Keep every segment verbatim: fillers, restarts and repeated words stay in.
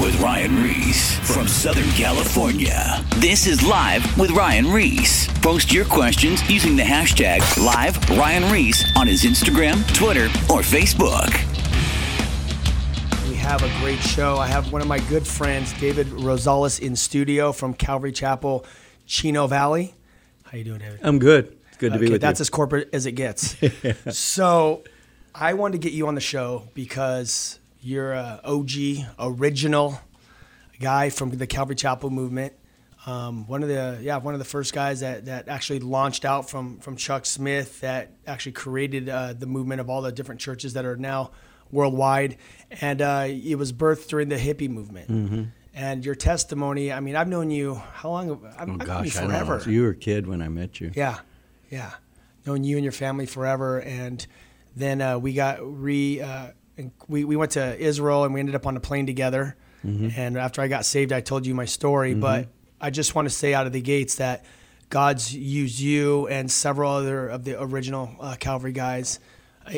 with Ryan Reese from Southern California. This is Live with Ryan Reese. Post your questions using the hashtag Live Ryan Reese on his Instagram, Twitter, or Facebook. We have a great show. I have one of my good friends, David Rosales, in studio from Calvary Chapel, Chino Valley. How you doing, David? I'm good. It's good to okay, be with that's you. That's as corporate as it gets. Yeah. So I wanted to get you on the show because you're a O G, original guy from the Calvary Chapel movement. Um, one of the yeah, one of the first guys that, that actually launched out from from Chuck Smith, that actually created uh, the movement of all the different churches that are now worldwide, and uh, it was birthed during the hippie movement. Mm-hmm. And your testimony, I mean, I've known you how long? I've, oh I've gosh, known you forever. I don't know. You were a kid when I met you. Yeah, yeah, known you and your family forever, and then uh, we got re. Uh, And we, we went to Israel and we ended up on a plane together. Mm-hmm. And after I got saved, I told you my story. Mm-hmm. But I just want to say out of the gates that God's used you and several other of the original uh, Calvary guys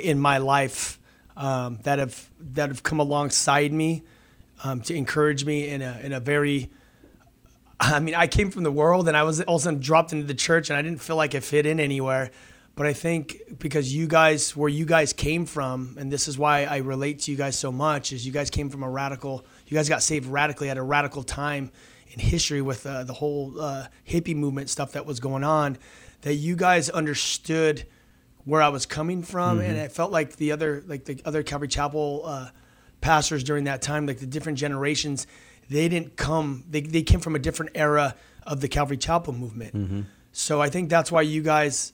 in my life um, that have that have come alongside me um, to encourage me in a in a very. I mean, I came from the world and I was all of a sudden dropped into the church and I didn't feel like I fit in anywhere. But I think because you guys, where you guys came from, and this is why I relate to you guys so much, is you guys came from a radical, you guys got saved radically at a radical time in history with uh, the whole uh, hippie movement stuff that was going on, that you guys understood where I was coming from. Mm-hmm. And it felt like the other, like the other Calvary Chapel uh, pastors during that time, like the different generations, they didn't come, they, they came from a different era of the Calvary Chapel movement. Mm-hmm. So I think that's why you guys...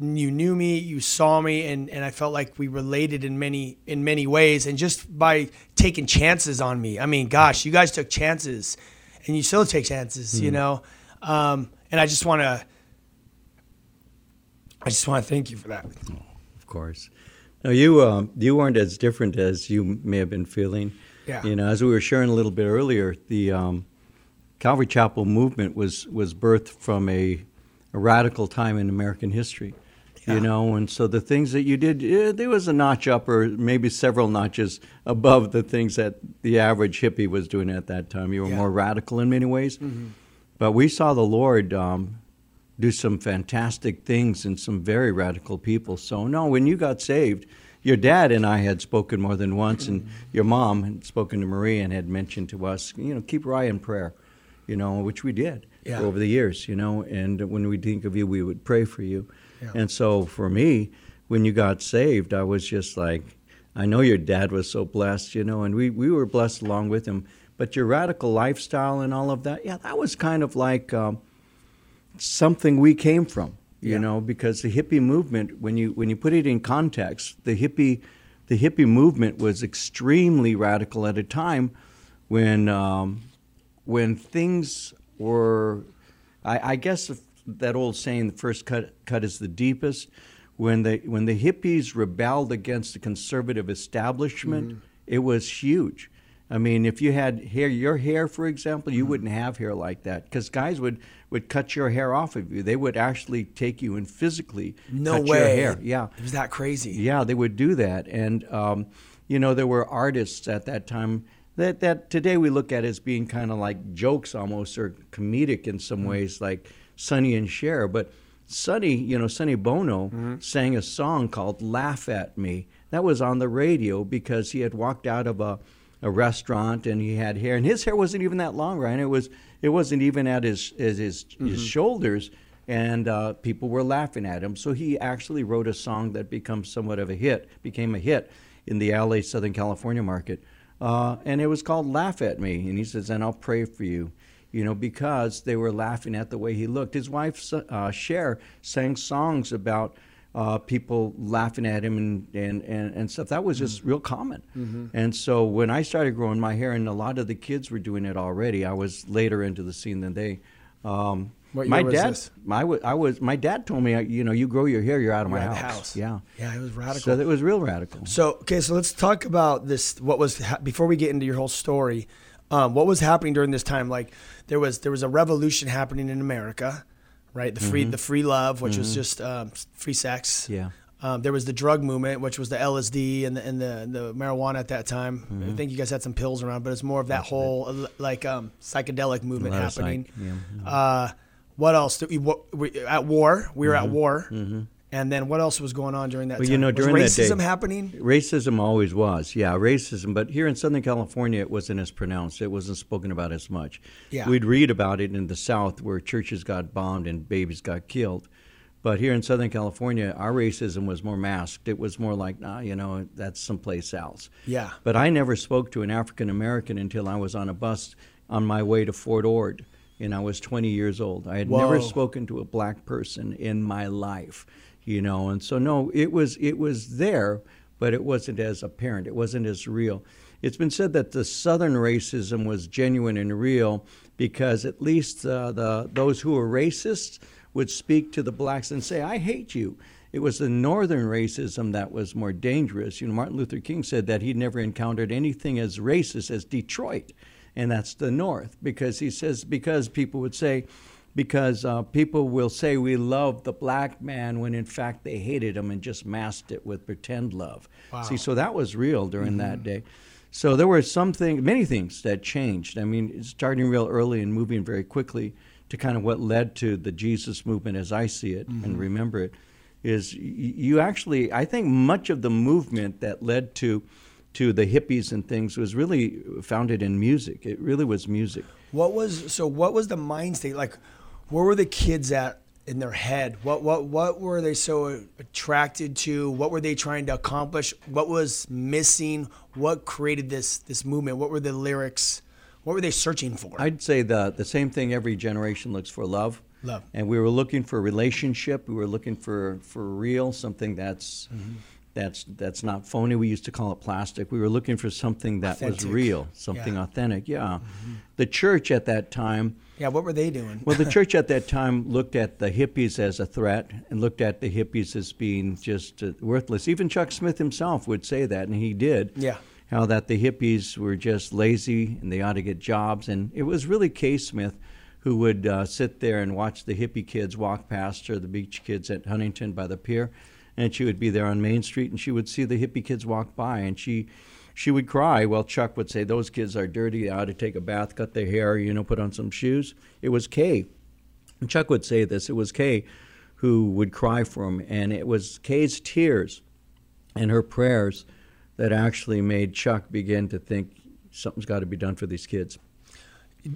You knew me, you saw me, and, and I felt like we related in many in many ways. And just by taking chances on me, I mean, gosh, you guys took chances, and you still take chances, mm-hmm. you know. Um, and I just want to, I just want to thank you for that. Oh, of course. No, you uh, you weren't as different as you may have been feeling. Yeah. You know, as we were sharing a little bit earlier, the um, Calvary Chapel movement was was birthed from a, a radical time in American history. You know, and so the things that you did, yeah, there was a notch up or maybe several notches above the things that the average hippie was doing at that time. You were yeah. more radical in many ways. Mm-hmm. But we saw the Lord um, do some fantastic things and some very radical people. So, no, when you got saved, your dad and I had spoken more than once, mm-hmm. and your mom had spoken to Marie and had mentioned to us, you know, keep Ryan in prayer, you know, which we did yeah. over the years, you know. And when we think of you, we would pray for you. Yeah. And so for me, when you got saved, I was just like, I know your dad was so blessed, you know, and we, we were blessed along with him. But your radical lifestyle and all of that, yeah, that was kind of like um, something we came from, you yeah. know, because the hippie movement, when you when you put it in context, the hippie the hippie movement was extremely radical at a time when um, when things were, I, I guess. If, that old saying, the first cut cut is the deepest. When the when the hippies rebelled against the conservative establishment, mm-hmm. it was huge. I mean, if you had hair, your hair, for example, you mm-hmm. wouldn't have hair like that because guys would, would cut your hair off of you. They would actually take you and physically no cut way. your hair. Yeah, it was that crazy. Yeah, they would do that, and um, you know, there were artists at that time that that today we look at as being kind of like jokes almost or comedic in some mm-hmm. ways, like Sonny and Cher, but Sonny, you know, Sonny Bono mm-hmm. sang a song called Laugh at Me. That was on the radio because he had walked out of a, a restaurant and he had hair, and his hair wasn't even that long, right? It was it wasn't even at his his, his, mm-hmm. his shoulders, and uh, people were laughing at him. So he actually wrote a song that became somewhat of a hit, became a hit in the L A, Southern California market. Uh, and it was called Laugh at Me. And he says, and I'll pray for you. You know, because they were laughing at the way he looked. His wife, uh, Cher, sang songs about uh, people laughing at him and, and, and, and stuff. That was just mm-hmm. real common. Mm-hmm. And so when I started growing my hair, and a lot of the kids were doing it already, I was later into the scene than they. Um, what year my was dad, this? My, I was, my dad told me, you know, you grow your hair, you're out of my house. house. Yeah. Yeah, it was radical. So it was real radical. So, okay, so let's talk about this, what was, before we get into your whole story, Um, what was happening during this time? Like there was there was a revolution happening in America, right? The free mm-hmm. the free love, which mm-hmm. was just um, free sex. Yeah. Um, there was the drug movement, which was the L S D and the, and the, the marijuana at that time. Mm-hmm. I think you guys had some pills around, but it's more of that That's whole right. like um, psychedelic movement happening. Psych- yeah. mm-hmm. uh, what else? We, what, we, at war. We were mm-hmm. at war. Mm-hmm. And then what else was going on during that well, time? You know, during was racism that day, happening? Racism always was. Yeah, racism. But here in Southern California, it wasn't as pronounced. It wasn't spoken about as much. Yeah. We'd read about it in the South where churches got bombed and babies got killed. But here in Southern California, our racism was more masked. It was more like, nah, you know, that's someplace else. Yeah. But I never spoke to an African American until I was on a bus on my way to Fort Ord, and I was twenty years old. I had Whoa. never spoken to a black person in my life. You know, and so no, it was it was there, but it wasn't as apparent. It wasn't as real. It's been said that the Southern racism was genuine and real because at least uh, the those who were racist would speak to the blacks and say, "I hate you." It was the Northern racism that was more dangerous. You know, Martin Luther King said that he'd never encountered anything as racist as Detroit, and that's the North, because he says because people would say. Because uh, people will say we love the black man when in fact they hated him and just masked it with pretend love. Wow. See, so that was real during mm-hmm. that day. So there were some things, many things that changed. I mean, starting real early and moving very quickly to kind of what led to the Jesus movement as I see it mm-hmm. and remember it, is you actually, I think much of the movement that led to to the hippies and things was really founded in music. It really was music. What was, so what was the mind state? Like, where were the kids at in their head? What what what were they so attracted to? What were they trying to accomplish? What was missing? What created this this movement? What were the lyrics? What were they searching for? I'd say the the same thing every generation looks for, love. Love. And we were looking for a relationship. We were looking for, for real, something that's mm-hmm. that's that's not phony. We used to call it plastic. We were looking for something that authentic. was real, something yeah. authentic. Yeah. Mm-hmm. The church at that time. Yeah, what were they doing? Well, the church at that time looked at the hippies as a threat and looked at the hippies as being just uh, worthless. Even Chuck Smith himself would say that, and he did. Yeah. How that the hippies were just lazy and they ought to get jobs. And it was really K. Smith who would uh, sit there and watch the hippie kids walk past her, the beach kids at Huntington by the pier. And she would be there on Main Street, and she would see the hippie kids walk by, and she... She would cry. Well, Chuck would say, those kids are dirty. They ought to take a bath, cut their hair, you know, put on some shoes. It was Kay. And Chuck would say this. It was Kay who would cry for him. And it was Kay's tears and her prayers that actually made Chuck begin to think something's got to be done for these kids.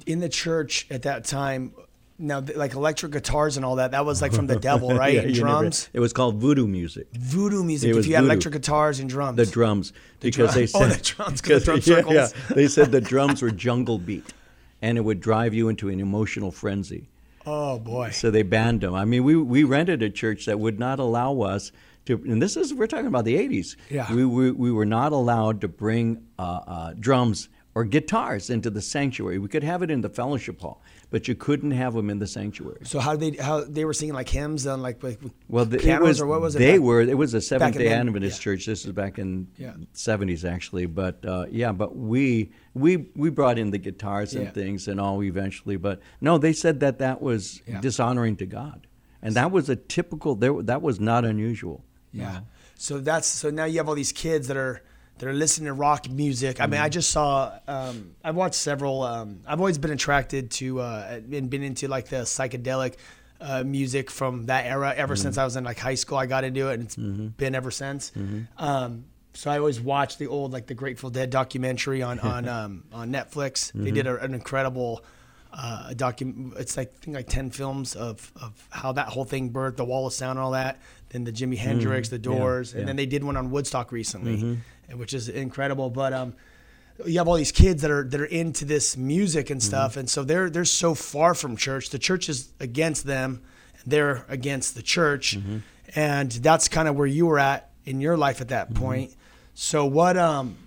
In the church at that time, now, like electric guitars and all that, that was like from the devil, right? yeah, and drums? Never, it was called voodoo music. Voodoo music, it if you voodoo. had electric guitars and drums. The drums. The because drum. they said, oh, the drums, because the drum circles. Yeah, yeah. They said the drums were jungle beat, and it would drive you into an emotional frenzy. Oh, boy. So they banned them. I mean, we, we rented a church that would not allow us to, and this is, we're talking about the eighties. Yeah. We, we, we were not allowed to bring uh, uh, drums or guitars into the sanctuary. We could have it in the fellowship hall, but you couldn't have them in the sanctuary. So how did they how they were singing like hymns and like, like well, the, it was, or what was it? They back, were it was a Seventh Day Adventist yeah. church. This is back in yeah. seventies actually, but uh, yeah, but we we we brought in the guitars and yeah. things and all eventually, but no, they said that that was yeah. dishonoring to God, and that was a typical. There that was not unusual. Yeah. No. So that's so now you have all these kids that are. They're listening to rock music. I mean, I just saw, um, I've watched several, um, I've always been attracted to uh, and been into like the psychedelic uh, music from that era. Ever mm-hmm. since I was in like high school, I got into it, and it's mm-hmm. been ever since. Mm-hmm. Um, so I always watched the old, like the Grateful Dead documentary on on, um, on Netflix. Mm-hmm. They did a, an incredible uh, document. It's like, I think like ten films of, of how that whole thing birthed, the Wall of Sound, all that. Then the Jimi Hendrix, mm-hmm. the Doors. Yeah, yeah. And then they did one on Woodstock recently. Mm-hmm. Which is incredible, but um, you have all these kids that are that are into this music and stuff, mm-hmm. and so they're they're so far from church. The church is against them, they're against the church, mm-hmm. and that's kind of where you were at in your life at that mm-hmm. point. So, what um,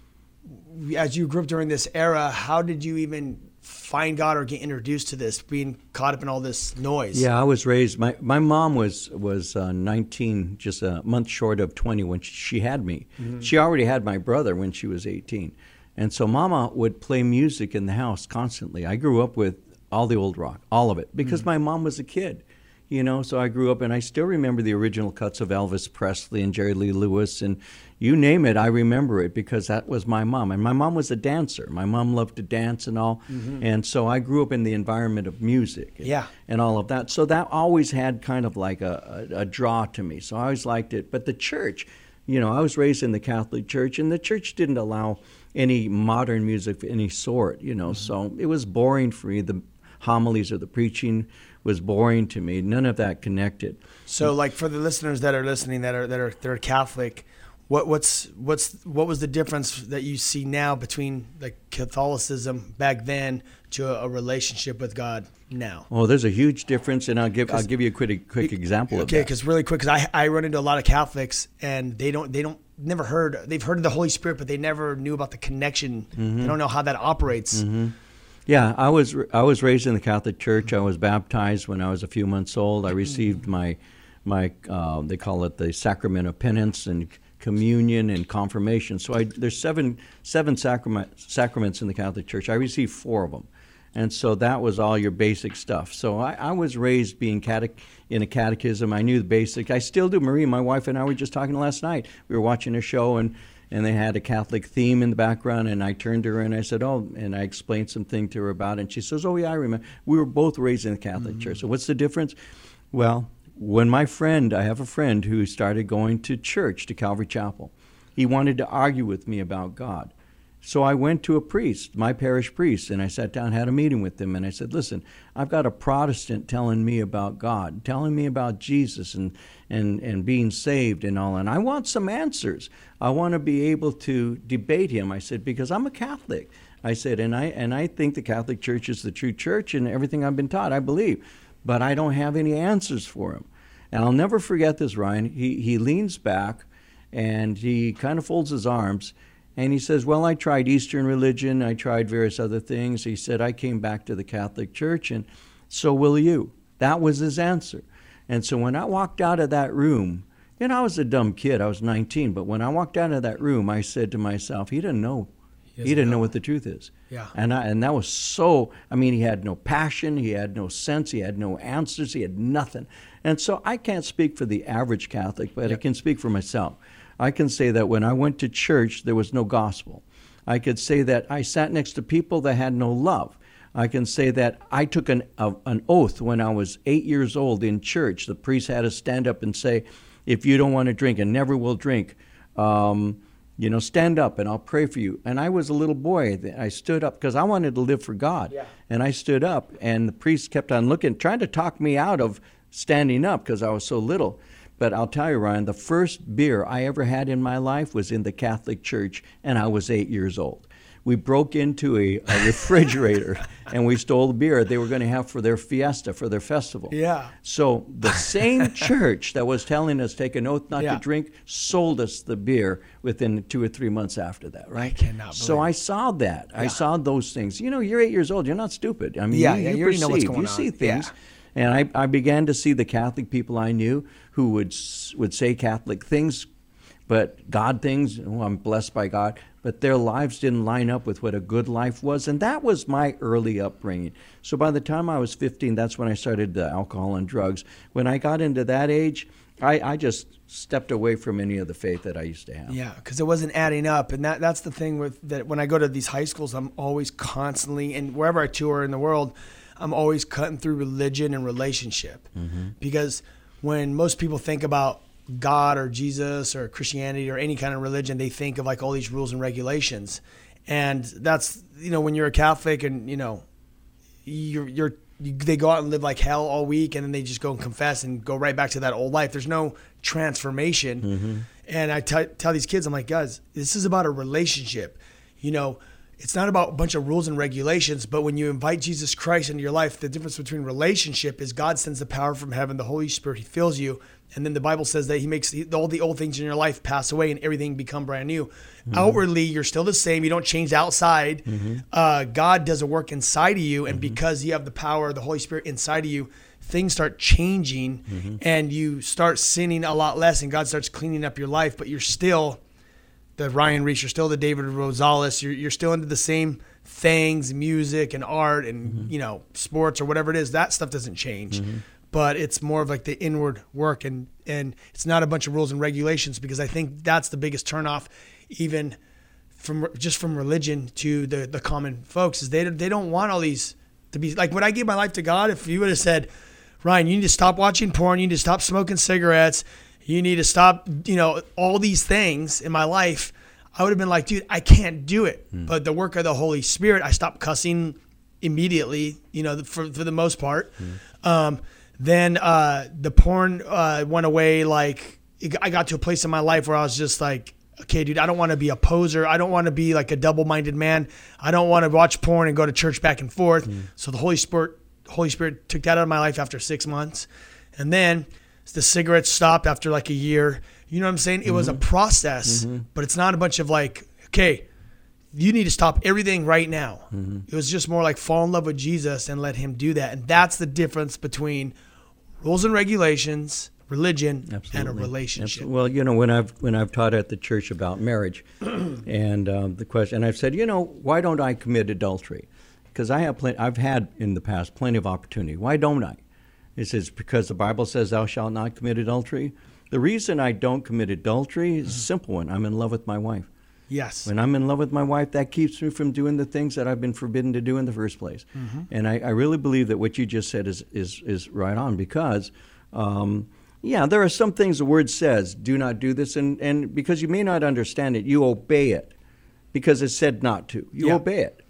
as you grew up during this era, how did you even find God or get introduced to this? Being caught up in all this noise. Yeah, I was raised. My my mom was was uh, nineteen, just a month short of twenty when she had me. Mm-hmm. She already had my brother when she was eighteen, and so Mama would play music in the house constantly. I grew up with all the old rock, all of it, because mm-hmm. my mom was a kid. you know, so I grew up, and I still remember the original cuts of Elvis Presley and Jerry Lee Lewis, and you name it, I remember it, because that was my mom. And my mom was a dancer. My mom loved to dance and all, mm-hmm. and so I grew up in the environment of music and, yeah. and all of that. So that always had kind of like a, a, a draw to me, so I always liked it. But the church, you know, I was raised in the Catholic Church, and the church didn't allow any modern music of any sort, you know, mm-hmm. so it was boring for me. The homilies or the preaching was boring to me. None of that connected. So, like, for the listeners that are listening that are that are they're Catholic, what what's what's what was the difference that you see now between like Catholicism back then to a, a relationship with God now? Oh, there's a huge difference, and I'll give I'll give you a quick quick example. Okay, because really quick, because I I run into a lot of Catholics, and they don't they don't. never heard, they've heard of the Holy Spirit, but they never knew about the connection. Mm-hmm. They don't know how that operates. Mm-hmm. Yeah, I was I was raised in the Catholic Church. I was baptized when I was a few months old. I received my, my uh, they call it the sacrament of penance and communion and confirmation. So I, there's seven seven sacrament, sacraments in the Catholic Church. I received four of them. And so that was all your basic stuff. So I, I was raised being catech- in a catechism. I knew the basics. I still do. Marie, my wife, and I were just talking last night. We were watching a show, and, and they had a Catholic theme in the background, and I turned to her, and I said, oh, and I explained something to her about it. And she says, oh, yeah, I remember. We were both raised in the Catholic mm-hmm. Church. So what's the difference? Well, when my friend, I have a friend who started going to church, to Calvary Chapel. He wanted to argue with me about God. So I went to a priest, my parish priest, and I sat down, had a meeting with him, and I said, listen, I've got a Protestant telling me about God, telling me about Jesus and, and, and being saved and all, and I want some answers. I want to be able to debate him, I said, because I'm a Catholic. I said, and I and I think the Catholic Church is the true church and everything I've been taught, I believe, but I don't have any answers for him. And I'll never forget this, Ryan. He he leans back, and he kind of folds his arms, and he says, well, I tried Eastern religion, I tried various other things. He said, I came back to the Catholic Church, and so will you. That was his answer. And so when I walked out of that room, and I was a dumb kid, I was nineteen, but when I walked out of that room, I said to myself, he didn't know. He, he didn't know. know what the truth is. Yeah. And I, and that was so, I mean, he had no passion, he had no sense, he had no answers, he had nothing. And so I can't speak for the average Catholic, but yep. I can speak for myself. I can say that when I went to church, there was no gospel. I could say that I sat next to people that had no love. I can say that I took an a, an oath when I was eight years old in church. The priest had us stand up and say, if you don't want to drink and never will drink, um, you know, stand up and I'll pray for you. And I was a little boy. I stood up because I wanted to live for God. Yeah. And I stood up, and the priest kept on looking, trying to talk me out of standing up because I was so little. But I'll tell you, Ryan, the first beer I ever had in my life was in the Catholic Church, and I was eight years old. We broke into a, a refrigerator, and we stole the beer they were going to have for their fiesta, for their festival. Yeah. So the same church that was telling us take an oath not yeah. to drink sold us the beer within two or three months after that, right? I cannot believe So I saw that. Yeah. I saw those things. You know, you're eight years old. You're not stupid. I mean, yeah, you, yeah, you, you perceive. Know what's going you on. See things. Yeah. And I, I began to see the Catholic people I knew who would would say Catholic things, but God things, oh, I'm blessed by God, but their lives didn't line up with what a good life was. And that was my early upbringing. So by the time I was fifteen, that's when I started the alcohol and drugs. When I got into that age, I, I just stepped away from any of the faith that I used to have. Yeah, because it wasn't adding up. And that, that's the thing with that. When I go to these high schools, I'm always constantly, and wherever I tour in the world, I'm always cutting through religion and relationship, mm-hmm. because when most people think about God or Jesus or Christianity or any kind of religion, they think of like all these rules and regulations. And that's, you know, when you're a Catholic and, you know, you're, you're, you, they go out and live like hell all week, and then they just go and confess and go right back to that old life. There's no transformation. Mm-hmm. And I t- tell these kids, I'm like, guys, this is about a relationship, you know. It's not about a bunch of rules and regulations, but when you invite Jesus Christ into your life, the difference between relationship is God sends the power from heaven, the Holy Spirit, he fills you. And then the Bible says that he makes all the old things in your life pass away and everything become brand new. Mm-hmm. Outwardly, you're still the same. You don't change outside. Mm-hmm. Uh, God does a work inside of you. And mm-hmm. because you have the power of the Holy Spirit inside of you, things start changing mm-hmm. and you start sinning a lot less, and God starts cleaning up your life, but you're still the Ryan Reese, you're still the David Rosales, you're, you're still into the same things, music and art and, mm-hmm. you know, sports or whatever it is. That stuff doesn't change. Mm-hmm. but it's more of like the inward work, and and it's not a bunch of rules and regulations, because I think that's the biggest turnoff, even from just from religion to the the common folks, is they they don't want all these to be like, would I give my life to God if you would have said, Ryan, you need to stop watching porn, you need to stop smoking cigarettes, you need to stop, you know, all these things in my life. I would have been like, dude, I can't do it. Mm. But the work of the Holy Spirit, I stopped cussing immediately, you know, for for the most part. Mm. Um, then uh, the porn uh, went away. Like, I got to a place in my life where I was just like, okay, dude, I don't want to be a poser. I don't want to be like a double-minded man. I don't want to watch porn and go to church back and forth. Mm. So the Holy Spirit, Holy Spirit took that out of my life after six months. And then the cigarettes stopped after like a year. You know what I'm saying? It mm-hmm. was a process, mm-hmm. but it's not a bunch of like, okay, you need to stop everything right now. Mm-hmm. It was just more like fall in love with Jesus and let him do that. And that's the difference between rules and regulations, religion, Absolutely. and a relationship. Absolutely. Well, you know, when I've when I've taught at the church about marriage and um, the question, and I've said, you know, why don't I commit adultery? Because I have plenty, I've had in the past plenty of opportunity. Why don't I? It says, because the Bible says thou shalt not commit adultery. The reason I don't commit adultery is a simple one. I'm in love with my wife. Yes. When I'm in love with my wife, that keeps me from doing the things that I've been forbidden to do in the first place. Mm-hmm. And I, I really believe that what you just said is is, is right on, because, um, yeah, there are some things the Word says, do not do this. And, and because you may not understand it, you obey it because it's said not to. You yeah. obey it.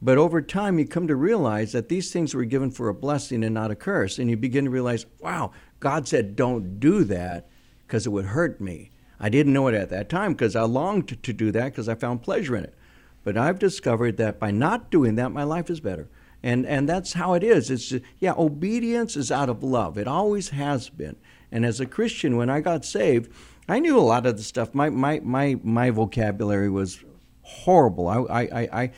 But over time, you come to realize that these things were given for a blessing and not a curse. And you begin to realize, wow, God said don't do that, because it would hurt me. I didn't know it at that time because I longed to, to do that because I found pleasure in it. But I've discovered that by not doing that, my life is better. And and that's how it is. It's just, yeah, obedience is out of love. It always has been. And as a Christian, when I got saved, I knew a lot of the stuff. My my my, my vocabulary was horrible. I, I I I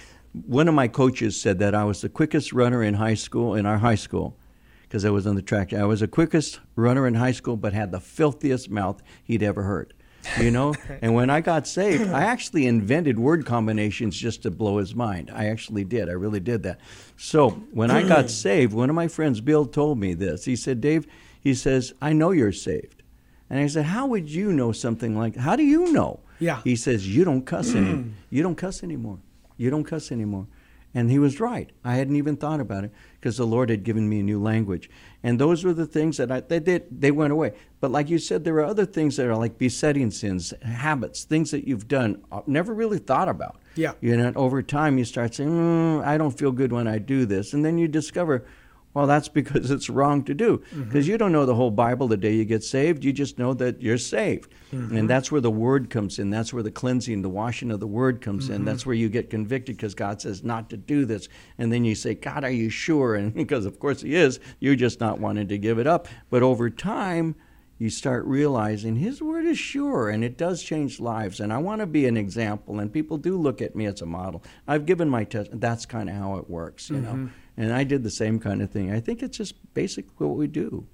one of my coaches said that I was the quickest runner in high school, in our high school. Because I was on the track. I was the quickest runner in high school, but had the filthiest mouth he'd ever heard, you know? And when I got saved, I actually invented word combinations just to blow his mind. I actually did. I really did that. So when I got saved, one of my friends, Bill, told me this. He said, Dave, he says, I know you're saved. And I said, how would you know something like, how do you know? Yeah. He says, you don't cuss anymore. You don't cuss anymore. You don't cuss anymore. And he was right. I hadn't even thought about it because the Lord had given me a new language. And those were the things that I, they did, they went away. But like you said, there are other things that are like besetting sins, habits, things that you've done, never really thought about. Yeah. You know, over time you start saying, mm, I don't feel good when I do this. And then you discover, well, that's because it's wrong to do. Because mm-hmm. you don't know the whole Bible the day you get saved. You just know that you're saved. Mm-hmm. And that's where the Word comes in. That's where the cleansing, the washing of the Word comes mm-hmm. in. That's where you get convicted because God says not to do this. And then you say, God, are you sure? And because, of course, He is. You're just not wanting to give it up. But over time, you start realizing His Word is sure, and it does change lives. And I want to be an example. And people do look at me as a model. I've given my test. That's kind of how it works, you mm-hmm. know. And I did the same kind of thing. I think it's just basically what we do.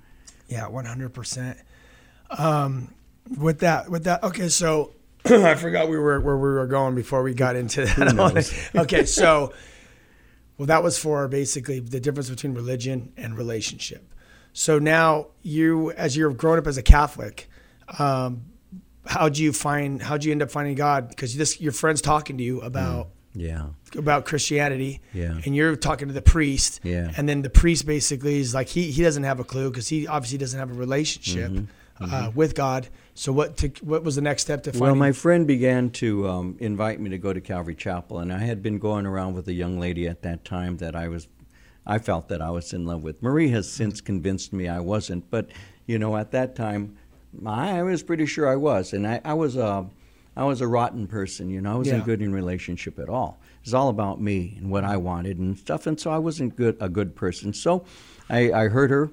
Yeah, one hundred percent. Um, with that, with that. Okay, so I forgot we were where we were going before we got into that. Okay, so well, that was for basically the difference between religion and relationship. So now you, as you're growing up as a Catholic, um, how do you find? How do you end up finding God? Because this, your friend's talking to you about. Mm. Yeah. About Christianity. Yeah. And you're talking to the priest. Yeah. And then the priest basically is like, he he doesn't have a clue because he obviously doesn't have a relationship mm-hmm. Uh, mm-hmm. with God. So what to, what was the next step to find? Well, my friend began to um, invite me to go to Calvary Chapel. And I had been going around with a young lady at that time that I was, I felt that I was in love with. Marie has since convinced me I wasn't. But, you know, at that time, I was pretty sure I was. And I, I was a... Uh, I was a rotten person, you know. I wasn't yeah. good in relationship at all. It was all about me and what I wanted and stuff, and so I wasn't good a good person. So I, I hurt her,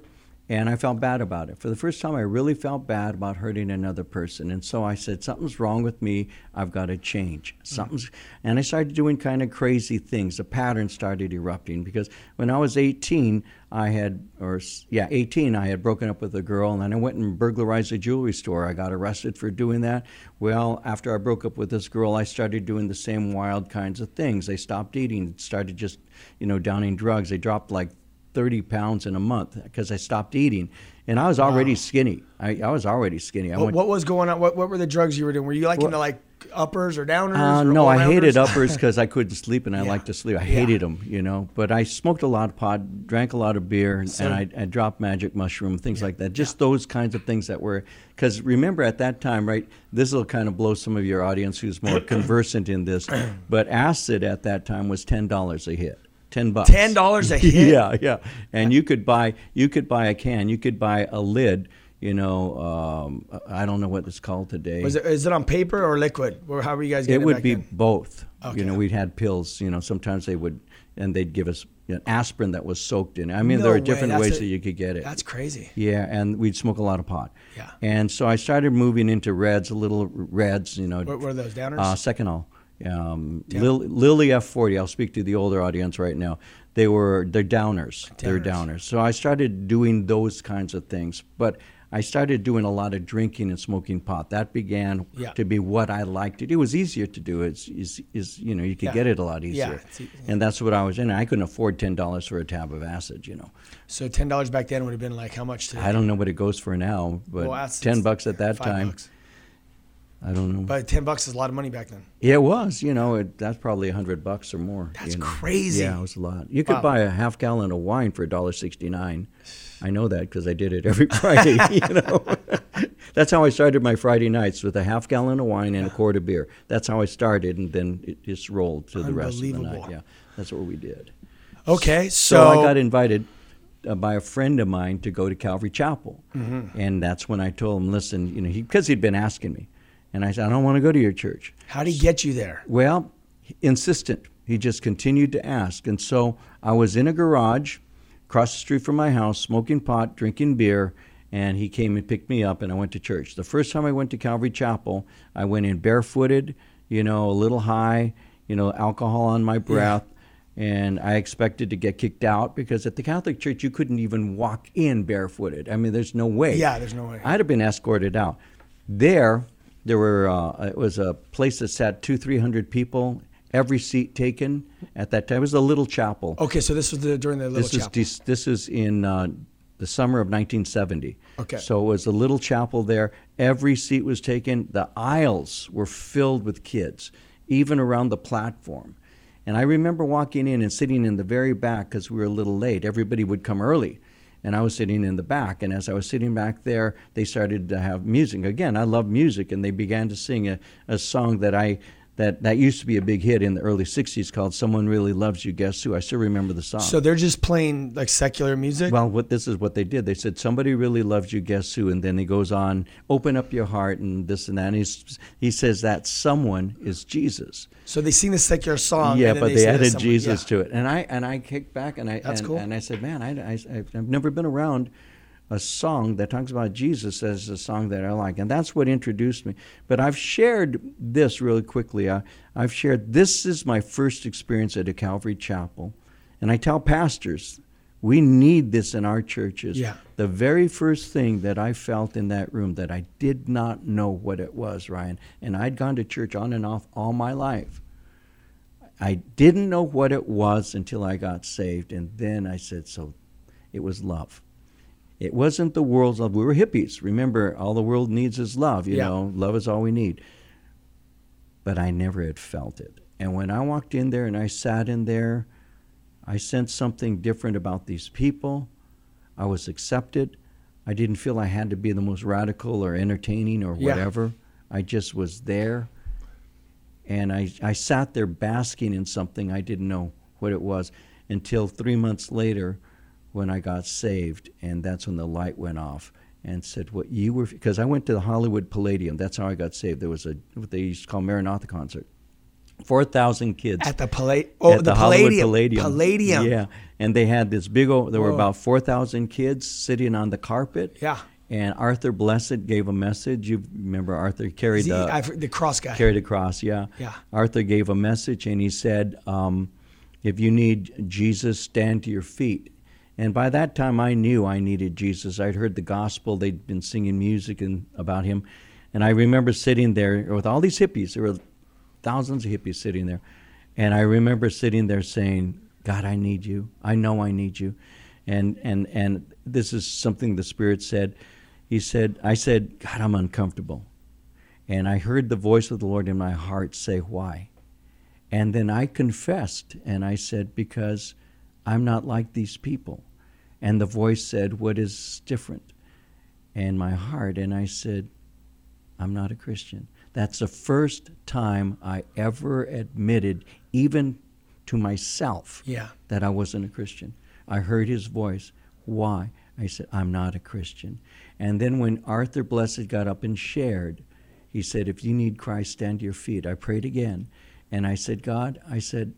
and I felt bad about it. For the first time, I really felt bad about hurting another person, and so I said, something's wrong with me. I've got to change. Something's, mm-hmm. And I started doing kind of crazy things. The pattern started erupting because when I was eighteen, I had, or yeah, eighteen, I had broken up with a girl, and I went and burglarized a jewelry store. I got arrested for doing that. Well, after I broke up with this girl, I started doing the same wild kinds of things. They stopped eating, started just, you know, downing drugs. They dropped like thirty pounds in a month because I stopped eating. And I was already wow. skinny. I, I was already skinny. I what, went, what was going on? What what were the drugs you were doing? Were you like well, into like uppers or downers? Uh, or no, I hated uppers because I couldn't sleep and I yeah. liked to sleep. I yeah. hated them, you know. But I smoked a lot of pot, drank a lot of beer, and, and I, I dropped magic mushroom, things yeah. like that. Just yeah. those kinds of things that were, because remember at that time, right, this will kind of blow some of your audience who's more conversant in this, but acid at that time was ten dollars a hit. Ten bucks. Ten dollars a hit. yeah, yeah. And you could buy, you could buy a can, you could buy a lid. You know, um, I don't know what it's called today. Was it, is it on paper or liquid? Or how were you guys getting it? It would be then? both. Okay. You know, we'd had pills. You know, sometimes they would, and they'd give us an aspirin that was soaked in. I mean, no there were different way. ways a, that you could get it. That's crazy. Yeah, and we'd smoke a lot of pot. Yeah. And so I started moving into reds, a little reds. You know, what were those downers? Uh, second all. Um, Lil, Lily F forty, I'll speak to the older audience right now. They were, they're downers, downers. They're downers. So I started doing those kinds of things, but I started doing a lot of drinking and smoking pot. That began yeah. to be what I liked to do. It was easier to do. It's, is, is, you know, you could yeah. get it a lot easier. Yeah, and that's what I was in. I couldn't afford ten dollars for a tab of acid, you know. So ten dollars back then would have been like how much today? I don't know what it goes for now, but well, ten bucks at that time. Bucks. I don't know. But ten bucks is a lot of money back then. Yeah, it was. You know, it, that's probably a hundred bucks or more. That's you know? crazy. Yeah, it was a lot. You could wow. buy a half gallon of wine for a dollar sixty-nine. I know that because I did it every Friday. You know, that's how I started my Friday nights with a half gallon of wine and yeah. a quart of beer. That's how I started, and then it just rolled to the rest of the night. Yeah, that's what we did. Okay, so, so I got invited by a friend of mine to go to Calvary Chapel, mm-hmm. and that's when I told him, listen, you know, because he, he'd been asking me. And I said, I don't want to go to your church. How did he get you there? Well, insistent. He just continued to ask. And so I was in a garage across the street from my house, smoking pot, drinking beer, and he came and picked me up, and I went to church. The first time I went to Calvary Chapel, I went in barefooted, you know, a little high, you know, alcohol on my breath. Yeah. And I expected to get kicked out because at the Catholic Church, you couldn't even walk in barefooted. I mean, there's no way. Yeah, there's no way. I'd have been escorted out. There... There were, uh, it was a place that sat two, three hundred people, every seat taken at that time. It was a little chapel. Okay, so this was the, during the little this chapel. Is, this is in uh, the summer of nineteen seventy. Okay. So it was a little chapel there. Every seat was taken. The aisles were filled with kids, even around the platform. And I remember walking in and sitting in the very back because we were a little late. Everybody would come early. And I was sitting in the back, and as I was sitting back there, they started to have music. Again, I love music, and they began to sing a, a song that I that, that used to be a big hit in the early sixties called Someone Really Loves You, Guess Who? I still remember the song. So they're just playing like secular music? Well, what this is what they did. They said, somebody really loves you, guess who? And then he goes on, open up your heart and this and that. And he's, he says that someone is Jesus. So they sing the secular song. Yeah, and but they, they added Jesus yeah. to it. And I and I kicked back and I That's and, cool. and I said, man, I, I, I've never been around a song that talks about Jesus as a song that I like. And that's what introduced me. But I've shared this really quickly. I, I've shared, this is my first experience at a Calvary Chapel. And I tell pastors, we need this in our churches. Yeah. The very first thing that I felt in that room that I did not know what it was, Ryan, and I'd gone to church on and off all my life. I didn't know what it was until I got saved. And then I said, so it was love. It wasn't the world's love. We were hippies. Remember, all the world needs is love. You yeah. know, love is all we need. But I never had felt it. And when I walked in there and I sat in there, I sensed something different about these people. I was accepted. I didn't feel I had to be the most radical or entertaining or whatever. Yeah. I just was there. And I, I sat there basking in something. I didn't know what it was until three months later, when I got saved, and that's when the light went off and said, what you were, because I went to the Hollywood Palladium. That's how I got saved. There was a, what they used to call Maranatha concert. four thousand kids. At the Palladium. Oh, the, the Palladium. Hollywood Palladium. Palladium. Yeah. And they had this big, old, there were Whoa. about four thousand kids sitting on the carpet. Yeah. And Arthur Blessed gave a message. You remember Arthur carried he, the, I've, the cross guy. Carried the cross, yeah. Yeah. Arthur gave a message, and he said, um, if you need Jesus, stand to your feet. And by that time, I knew I needed Jesus. I'd heard the gospel. They'd been singing music and about him. And I remember sitting there with all these hippies. There were thousands of hippies sitting there. And I remember sitting there saying, God, I need you. I know I need you. And and and this is something the Spirit said. He said, I said, God, I'm uncomfortable. And I heard the voice of the Lord in my heart say, why? And then I confessed, and I said, because I'm not like these people. And the voice said, what is different? And my heart, and I said, I'm not a Christian. That's the first time I ever admitted, even to myself, yeah. that I wasn't a Christian. I heard his voice. Why? I said, I'm not a Christian. And then when Arthur Blessed got up and shared, he said, if you need Christ, stand to your feet. I prayed again. And I said, God, I said,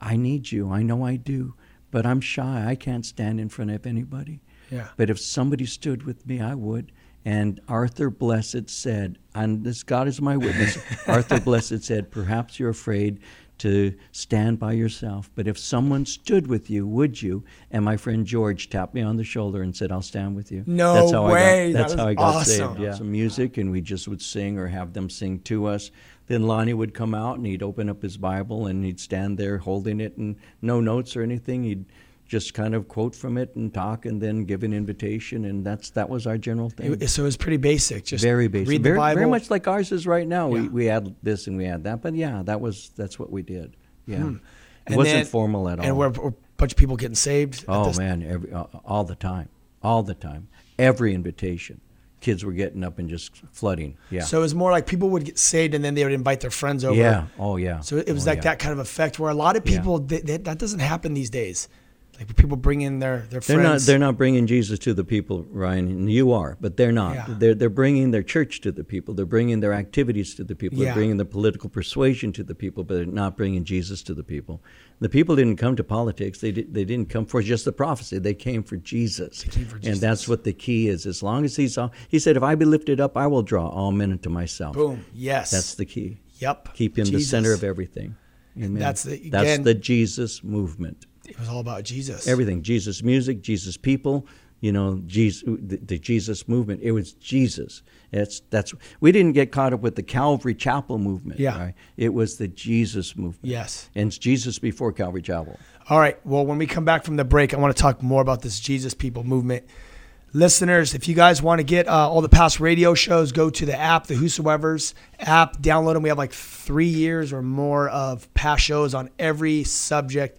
I need you. I know I do, but I'm shy. I can't stand in front of anybody. Yeah. But if somebody stood with me, I would. And Arthur Blessed said, and this God is my witness, Arthur Blessed said, perhaps you're afraid to stand by yourself, but if someone stood with you, would you? And my friend George tapped me on the shoulder and said, I'll stand with you. No that's how way. I got, that's that how I got awesome. saved. Yeah. Some music, and we just would sing or have them sing to us. Then Lonnie would come out, and he'd open up his Bible, and he'd stand there holding it, and no notes or anything. He'd just kind of quote from it and talk, and then give an invitation, and that's that was our general thing. It, so it was pretty basic, just very basic. Read the very, Bible, very much like ours is right now. Yeah. We we add this and we add that, but yeah, that was that's what we did. Yeah, hmm. it wasn't then, formal at all. And we're, we're a bunch of people getting saved. Oh man, every, all the time, all the time, every invitation. Kids were getting up and just flooding. Yeah. So it was more like people would get saved, and then they would invite their friends over. Yeah. Oh yeah. So it was oh, like yeah. that kind of effect where a lot of people yeah. they, they, that doesn't happen these days. Like people bring in their, their friends. They're not, they're not bringing Jesus to the people, Ryan, and you are, but they're not. Yeah. They're they're bringing their church to the people. They're bringing their activities to the people. Yeah. They're bringing their political persuasion to the people, but they're not bringing Jesus to the people. The people didn't come to politics. They, did, they didn't come for just the prophecy. They came for Jesus. They came for Jesus. And that's what the key is. As long as he's all, he said, if I be lifted up, I will draw all men unto myself. Boom, yes. That's the key. Yep. Keep him Jesus. The center of everything. Amen. And that's the, again, that's the Jesus movement. It was all about Jesus. Everything. Jesus music, Jesus people, you know, Jesus, the, the Jesus movement. It was Jesus. That's that's. We didn't get caught up with the Calvary Chapel movement. Yeah. Right? It was the Jesus movement. Yes. And it's Jesus before Calvary Chapel. All right. Well, when we come back from the break, I want to talk more about this Jesus people movement. Listeners, if you guys want to get uh, all the past radio shows, go to the app, the Whosoever's app, download them. We have like three years or more of past shows on every subject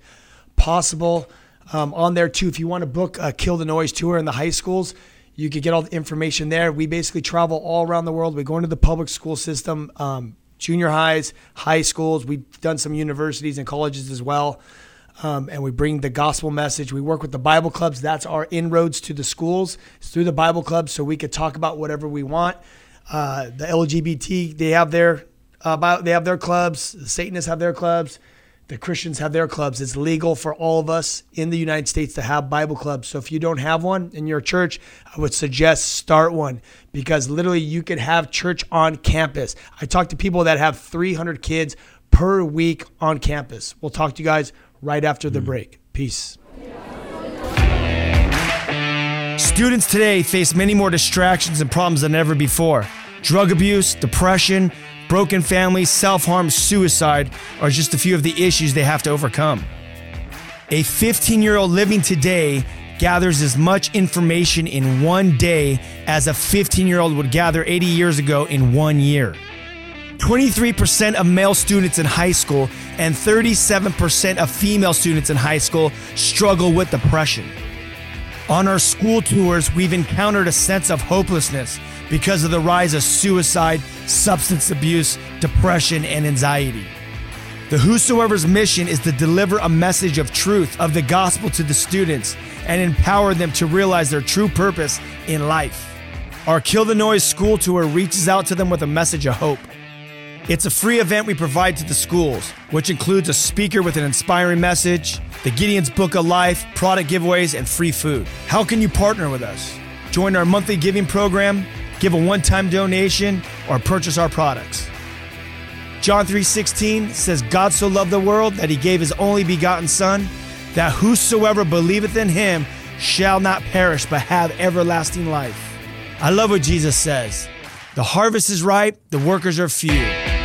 possible um, on there too. If you want to book a Kill the Noise tour in the high schools, you could get all the information there. We basically travel all around the world. We go into the public school system, um, junior highs, high schools. We've done some universities and colleges as well. Um, and we bring the gospel message. We work with the Bible clubs. That's our inroads to the schools. It's through the Bible clubs, so we could talk about whatever we want. Uh, the L G B T, they have their uh, they have their clubs. The Satanists have their clubs. The Christians have their clubs. It's legal for all of us in the United States to have Bible clubs. So if you don't have one in your church, I would suggest start one, because literally you could have church on campus. I talk to people that have three hundred kids per week on campus. We'll talk to you guys right after the break. Peace. Students today face many more distractions and problems than ever before. Drug abuse, depression, broken families, self-harm, suicide are just a few of the issues they have to overcome. A fifteen-year-old living today gathers as much information in one day as a fifteen-year-old would gather eighty years ago in one year. twenty-three percent of male students in high school and thirty-seven percent of female students in high school struggle with depression. On our school tours, we've encountered a sense of hopelessness because of the rise of suicide, substance abuse, depression, and anxiety. The Whosoever's mission is to deliver a message of truth of the gospel to the students and empower them to realize their true purpose in life. Our Kill the Noise school tour reaches out to them with a message of hope. It's a free event we provide to the schools, which includes a speaker with an inspiring message, the Gideon's Book of Life, product giveaways, and free food. How can you partner with us? Join our monthly giving program, give a one-time donation, or purchase our products. John three sixteen says, God so loved the world that he gave his only begotten son, that whosoever believeth in him shall not perish but have everlasting life. I love what Jesus says. The harvest is ripe, the workers are few.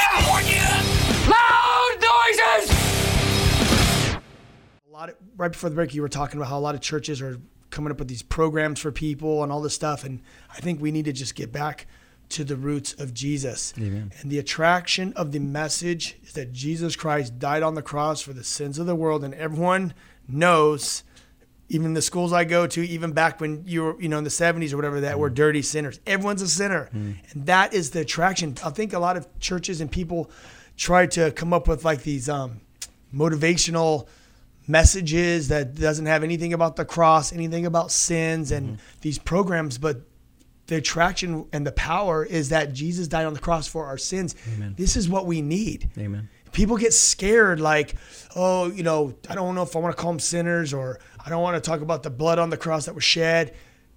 I warn you. Loud noises! Right before the break, you were talking about how a lot of churches are coming up with these programs for people and all this stuff. And I think we need to just get back to the roots of Jesus. Amen. And the attraction of the message is that Jesus Christ died on the cross for the sins of the world. And everyone knows, even the schools I go to, even back when you were, you know, in the seventies or whatever, that mm. were dirty sinners. Everyone's a sinner. Mm. And that is the attraction. I think a lot of churches and people try to come up with like these um, motivational messages that doesn't have anything about the cross, anything about sins and mm-hmm. these programs, but the attraction and the power is that Jesus died on the cross for our sins. Amen. This is what we need. Amen. People get scared like, oh, you know, I don't know if I want to call them sinners or I don't want to talk about the blood on the cross that was shed.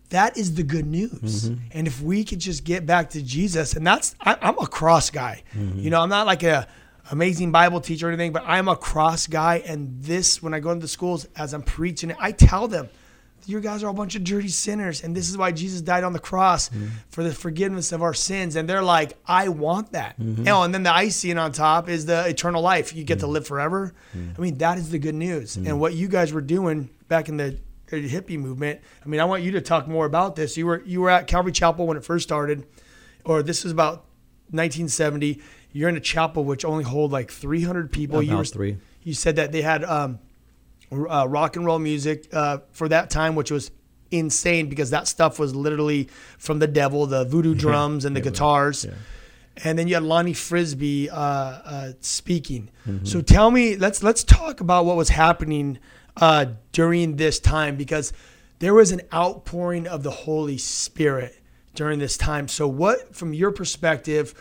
That is the good news. Mm-hmm. And if we could just get back to Jesus, and that's, I, I'm a cross guy. Mm-hmm. You know, I'm not like a amazing Bible teacher or anything, but I'm a cross guy. And this, when I go into the schools, as I'm preaching it, I tell them, you guys are a bunch of dirty sinners. And this is why Jesus died on the cross mm-hmm. for the forgiveness of our sins. And they're like, I want that. Mm-hmm. Oh, and then the icing on top is the eternal life. You get mm-hmm. to live forever. Mm-hmm. I mean, that is the good news. Mm-hmm. And what you guys were doing back in the hippie movement. I mean, I want you to talk more about this. You were, you were at Calvary Chapel when it first started, or this was about nineteen seventy. You're in a chapel which only hold like three hundred people. About you were, three. You said that they had um, uh, rock and roll music uh, for that time, which was insane because that stuff was literally from the devil, the voodoo drums and the guitars. Was, yeah. And then you had Lonnie Frisbee uh, uh, speaking. Mm-hmm. So tell me, let's let's talk about what was happening uh, during this time, because there was an outpouring of the Holy Spirit during this time. So what, from your perspective,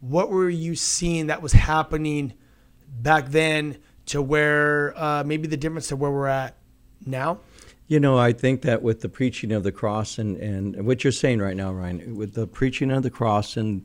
what were you seeing that was happening back then to where uh, maybe the difference to where we're at now? You know, I think that with the preaching of the cross and, and what you're saying right now, Ryan, with the preaching of the cross and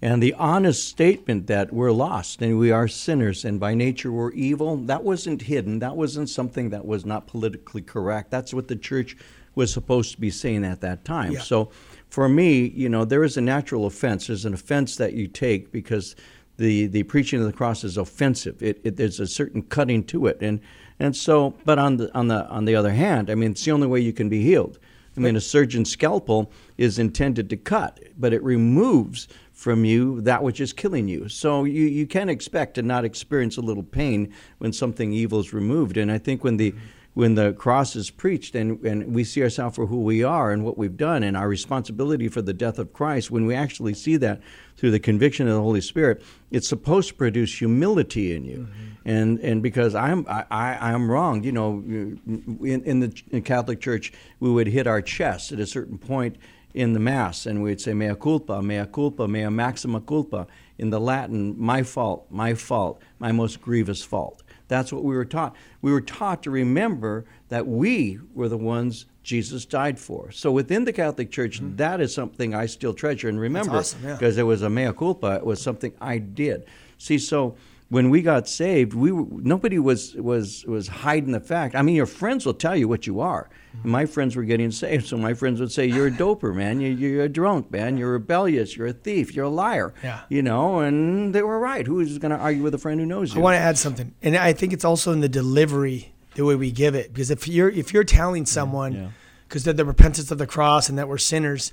and the honest statement that we're lost and we are sinners and by nature we're evil, that wasn't hidden. That wasn't something that was not politically correct. That's what the church was supposed to be saying at that time. Yeah. So for me, you know, there is a natural offense. There's an offense that you take because the, the preaching of the cross is offensive. It, it there's a certain cutting to it, and and so. But on the on the on the other hand, I mean, it's the only way you can be healed. I mean, a surgeon's scalpel is intended to cut, but it removes from you that which is killing you. So you, you can't expect to not experience a little pain when something evil is removed. And I think when the mm-hmm. when the cross is preached and, and we see ourselves for who we are and what we've done and our responsibility for the death of Christ, when we actually see that through the conviction of the Holy Spirit, it's supposed to produce humility in you. Mm-hmm. And and because I'm I, I, I'm wrong, you know, in, in the in Catholic Church, we would hit our chest at a certain point in the Mass and we'd say, mea culpa, mea culpa, mea maxima culpa. In the Latin, my fault, my fault, my most grievous fault. That's what we were taught. We were taught to remember that we were the ones Jesus died for. So within the Catholic Church, mm. that is something I still treasure and remember. That's awesome, yeah. Because there was a mea culpa. It was something I did. See, so when we got saved, we were, nobody was, was, was hiding the fact. I mean, your friends will tell you what you are. Mm. My friends were getting saved, so my friends would say, you're a doper, man. You're, you're a drunk, man. You're rebellious. You're a thief. You're a liar. Yeah. You know, and they were right. Who's going to argue with a friend who knows you? I want to add something, and I think it's also in the delivery, the way we give it. Because if you're, if you're telling someone, because yeah, yeah. they're the repentance of the cross and that we're sinners,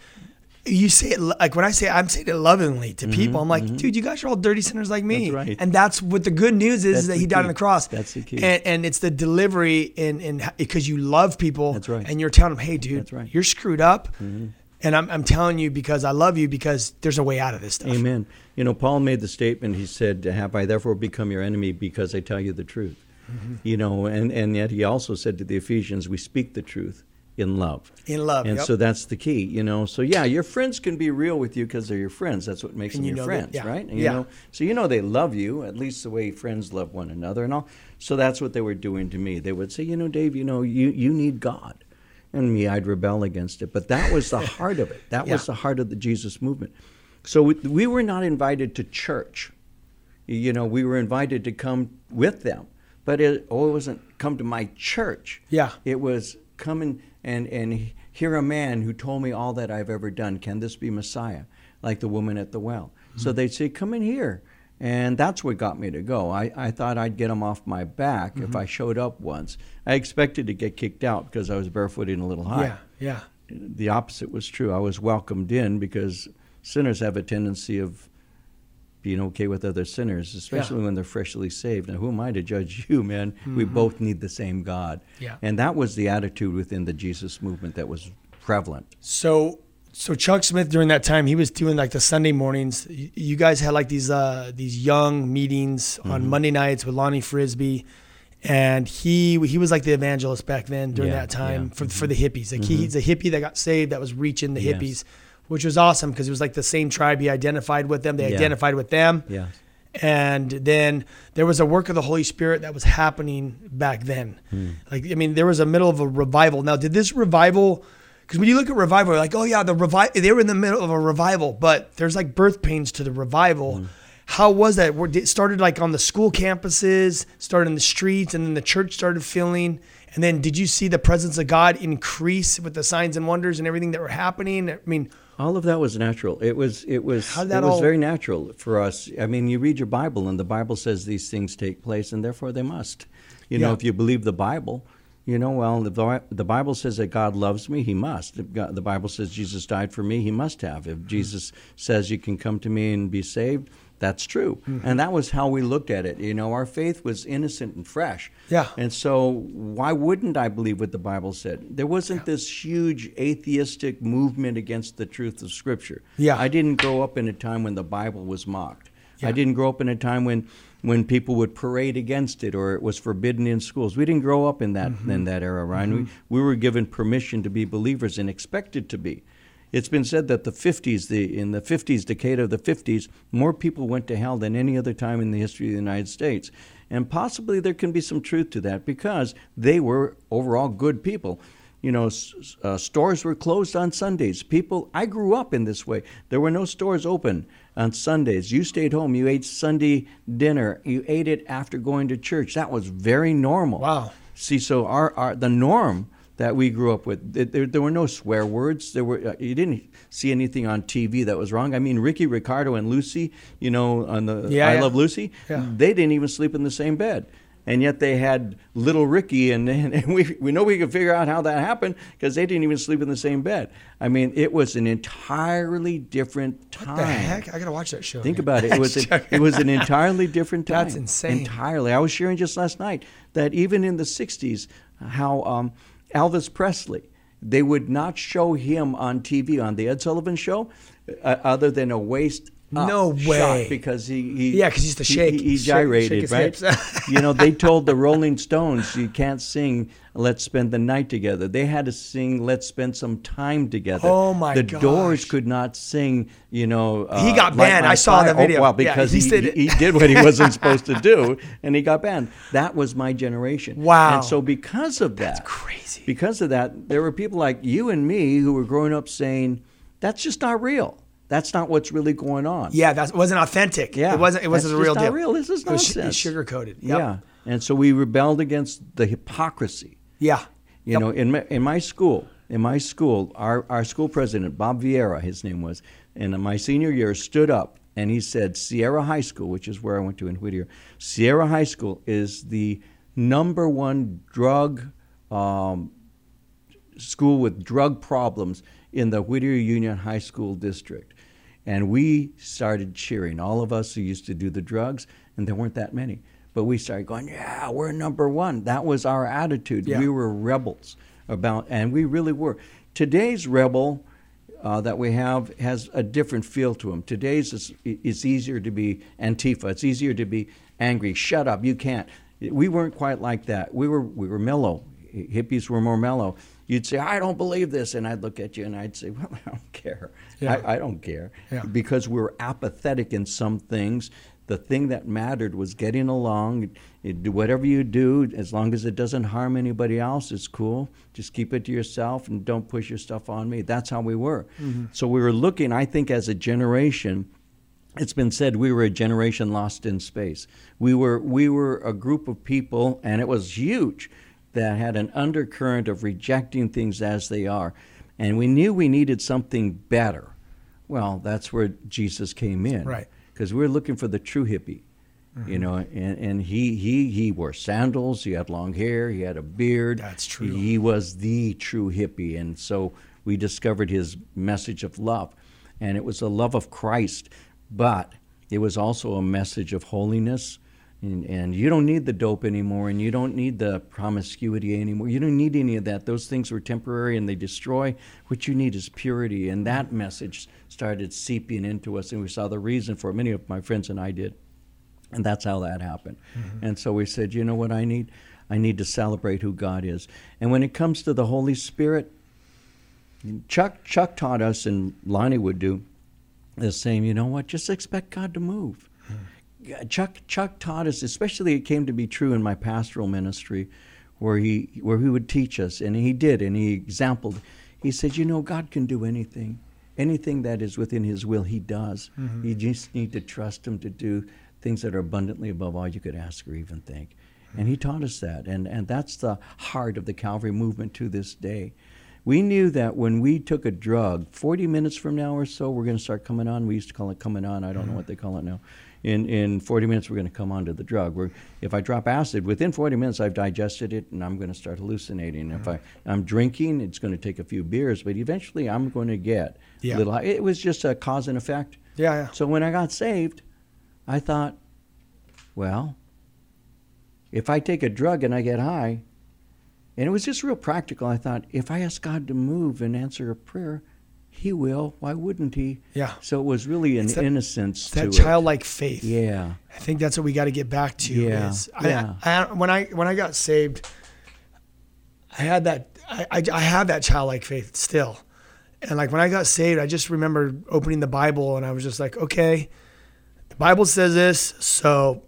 you say it, like when I say it, I'm saying it lovingly to mm-hmm, people. I'm like, mm-hmm. dude, you guys are all dirty sinners like me. That's right. And that's what the good news is, is that he died on the cross. That's the key. And, and it's the delivery in, in because you love people. That's right. And you're telling them, hey, dude, that's right. you're screwed up. Mm-hmm. And I'm, I'm telling you because I love you, because there's a way out of this stuff. Amen. You know, Paul made the statement, he said, have I therefore become your enemy because I tell you the truth? Mm-hmm. You know, and, and yet he also said to the Ephesians, we speak the truth in love. In love, And yep. so that's the key, you know. So, yeah, your friends can be real with you because they're your friends. That's what makes and them you your friends, that, yeah. right? And yeah. You know, so you know they love you, at least the way friends love one another and all. So that's what they were doing to me. They would say, you know, Dave, you know, you, you need God. And me, I'd rebel against it. But that was the heart of it. That yeah. was the heart of the Jesus movement. So we, we were not invited to church. You know, we were invited to come with them. But it, oh, it wasn't come to my church. Yeah. It was come and, and, and hear a man who told me all that I've ever done. Can this be Messiah? Like the woman at the well. Mm-hmm. So they'd say, come in here. And that's what got me to go. I, I thought I'd get them off my back mm-hmm. if I showed up once. I expected to get kicked out because I was barefoot and a little high. Yeah, yeah. The opposite was true. I was welcomed in because sinners have a tendency of being okay with other sinners, especially yeah. when they're freshly saved. Now, who am I to judge you, man? Mm-hmm. We both need the same God. Yeah. And that was the attitude within the Jesus movement that was prevalent. So... So Chuck Smith, during that time, he was doing like the Sunday mornings. You guys had like these uh, these young meetings on mm-hmm. Monday nights with Lonnie Frisbee, and he he was like the evangelist back then during yeah, that time yeah. for mm-hmm. for the hippies. Like mm-hmm. he's a hippie that got saved that was reaching the yes. hippies, which was awesome because it was like the same tribe. He identified with them. They yeah. identified with them. Yeah. And then there was a work of the Holy Spirit that was happening back then. Hmm. Like I mean, there was a middle of a revival. Now, did this revival? Because when you look at revival, you're like, oh, yeah, the revi- they were in the middle of a revival, but there's like birth pains to the revival. Mm. How was that? It started like on the school campuses, started in the streets, and then the church started filling. And then did you see the presence of God increase with the signs and wonders and everything that were happening? I mean, all of that was natural. It was it was how did that it was all... very natural for us. I mean, you read your Bible, and the Bible says these things take place, and therefore they must. You yeah. know, if you believe the Bible. You know, well, the, the Bible says that God loves me, he must. If God, the Bible says Jesus died for me, he must have. If mm-hmm. Jesus says you can come to me and be saved, that's true. Mm-hmm. And that was how we looked at it. You know, our faith was innocent and fresh. Yeah. And so why wouldn't I believe what the Bible said? There wasn't yeah. this huge atheistic movement against the truth of Scripture. Yeah. I didn't grow up in a time when the Bible was mocked. Yeah. I didn't grow up in a time when... when people would parade against it or it was forbidden in schools. We didn't grow up in that mm-hmm. in that era, Ryan. Mm-hmm. We, we were given permission to be believers and expected to be. It's been said that the fifties, the in the fifties, decade of the fifties, more people went to hell than any other time in the history of the United States. And possibly there can be some truth to that because they were overall good people. You know, uh, stores were closed on Sundays. People, I grew up in this way. There were no stores open on Sundays. You stayed home. You ate Sunday dinner. You ate it after going to church. That was very normal. Wow. See, so our, our the norm that we grew up with, there, there were no swear words. There were uh, you didn't see anything on T V that was wrong. I mean, Ricky, Ricardo, and Lucy, you know, on the yeah, I yeah. Love Lucy, yeah. they didn't even sleep in the same bed. And yet they had little Ricky, and, and we we know we could figure out how that happened because they didn't even sleep in the same bed. I mean, it was an entirely different time. What the heck? I gotta watch that show. Think man. about it. It was a, it was an entirely different time. That's insane. Entirely. I was sharing just last night that even in the sixties, how um, Elvis Presley, they would not show him on T V on the Ed Sullivan Show, uh, other than a waist. Up, no way! Because he, he yeah, because he's the shake. He, he gyrated, shake, shake right? You know, they told the Rolling Stones, "You can't sing. Let's spend the night together." They had to sing, "Let's spend some time together." Oh my god! The gosh. Doors could not sing. You know, uh, he got banned. Like I saw the video. Oh, well, because yeah, he, he, did he, he did what he wasn't supposed to do, and he got banned. That was my generation. Wow! And so because of that, that's crazy. Because of that, there were people like you and me who were growing up saying, "That's just not real. That's not what's really going on." Yeah, that wasn't authentic. Yeah, it wasn't. It wasn't a real deal. It's not real. This is nonsense. It was sugar coated. Yep. Yeah, and so we rebelled against the hypocrisy. Yeah, you yep. know, in my, in my school, in my school, our our school president, Bob Vieira, his name was, and in my senior year, stood up and he said, "Sierra High School, which is where I went to in Whittier, Sierra High School is the number one drug um, school with drug problems in the Whittier Union High School district." And we started cheering, all of us who used to do the drugs, and there weren't that many. But we started going, yeah, we're number one. That was our attitude. Yeah. We were rebels about, and we really were. Today's rebel uh, that we have has a different feel to him. Today's is, it's easier to be Antifa. It's easier to be angry. Shut up, you can't. We weren't quite like that. We were we were mellow. Hippies were more mellow. you'd say, I don't believe this. And I'd look at you and I'd say, well, I don't care. Yeah. I, I don't care. Yeah. Because we were apathetic in some things. The thing that mattered was getting along. It, whatever you do, as long as it doesn't harm anybody else, it's cool. Just keep it to yourself and don't push your stuff on me. That's how we were. Mm-hmm. So we were looking, I think, as a generation. It's been said we were a generation lost in space. We were we were a group of people, and it was huge, that had an undercurrent of rejecting things as they are. And we knew we needed something better. Well, that's where Jesus came in. Right. Because we were looking for the true hippie, mm-hmm. you know, and, and he he he wore sandals, he had long hair, he had a beard. That's true. He was the true hippie. And so we discovered his message of love. And it was the love of Christ, but it was also a message of holiness. And, and you don't need the dope anymore, and you don't need the promiscuity anymore. You don't need any of that. Those things were temporary and they destroy. What you need is purity. And that message started seeping into us, and we saw the reason for it. Many of my friends and I did. And that's how that happened. Mm-hmm. And so we said, you know what I need? I need to celebrate who God is. And when it comes to the Holy Spirit, Chuck, Chuck taught us, and Lonnie would do the same, you know what? Just expect God to move. Mm-hmm. Chuck Chuck taught us, especially it came to be true in my pastoral ministry, where he where he would teach us, and he did, and he exampled. He said, you know, God can do anything. Anything that is within his will, he does. Mm-hmm. You just need to trust him to do things that are abundantly above all you could ask or even think. Mm-hmm. And he taught us that, and, and that's the heart of the Calvary movement to this day. We knew that when we took a drug, forty minutes from now or so, we're going to start coming on. We used to call it coming on. I don't mm-hmm. know what they call it now. In in forty minutes, we're going to come on to the drug. We're, if I drop acid, within forty minutes, I've digested it, and I'm going to start hallucinating. Mm-hmm. If I, I'm drinking, it's going to take a few beers, but eventually I'm going to get yeah. a little high. It was just a cause and effect. Yeah, yeah. So when I got saved, I thought, well, if I take a drug and I get high, and it was just real practical. I thought, if I ask God to move and answer a prayer, he will. Why wouldn't he? Yeah. So it was really an that, innocence that to that childlike it. faith. Yeah. I think that's what we got to get back to. Yeah. Is I, yeah. I, I, when I when I got saved, I had that I, I I have that childlike faith still, and like when I got saved, I just remember opening the Bible and I was just like, okay, the Bible says this, so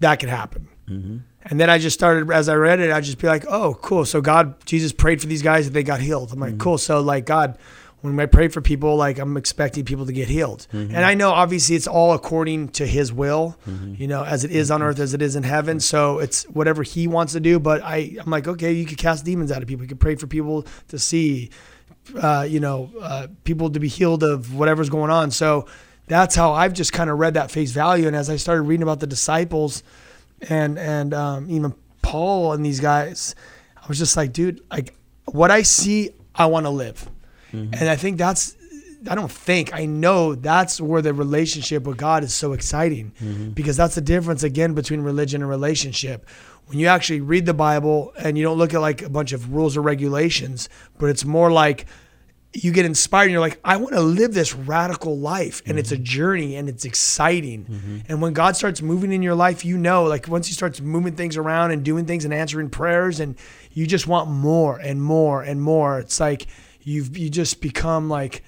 that could happen. Mm-hmm. And then I just started, as I read it, I'd just be like, oh, cool. So God, Jesus prayed for these guys that they got healed. I'm like, mm-hmm. cool. So like, God, when I pray for people, like I'm expecting people to get healed. Mm-hmm. And I know obviously it's all according to his will, mm-hmm. you know, as it is on earth, as it is in heaven. So it's whatever he wants to do. But I, I'm like, okay, you could cast demons out of people. You could pray for people to see, uh, you know, uh, people to be healed of whatever's going on. So that's how I've just kind of read that face value. And as I started reading about the disciples, and and um, even Paul and these guys, I was just like, dude, like what I see, I want to live. Mm-hmm. And I think that's, I don't think, I know that's where the relationship with God is so exciting, mm-hmm. because that's the difference again between religion and relationship. When you actually read the Bible and you don't look at like a bunch of rules or regulations, but it's more like you get inspired and you're like, I want to live this radical life. And mm-hmm. it's a journey and it's exciting. Mm-hmm. And when God starts moving in your life, you know, like once he starts moving things around and doing things and answering prayers, and you just want more and more and more. It's like you've, you just become like,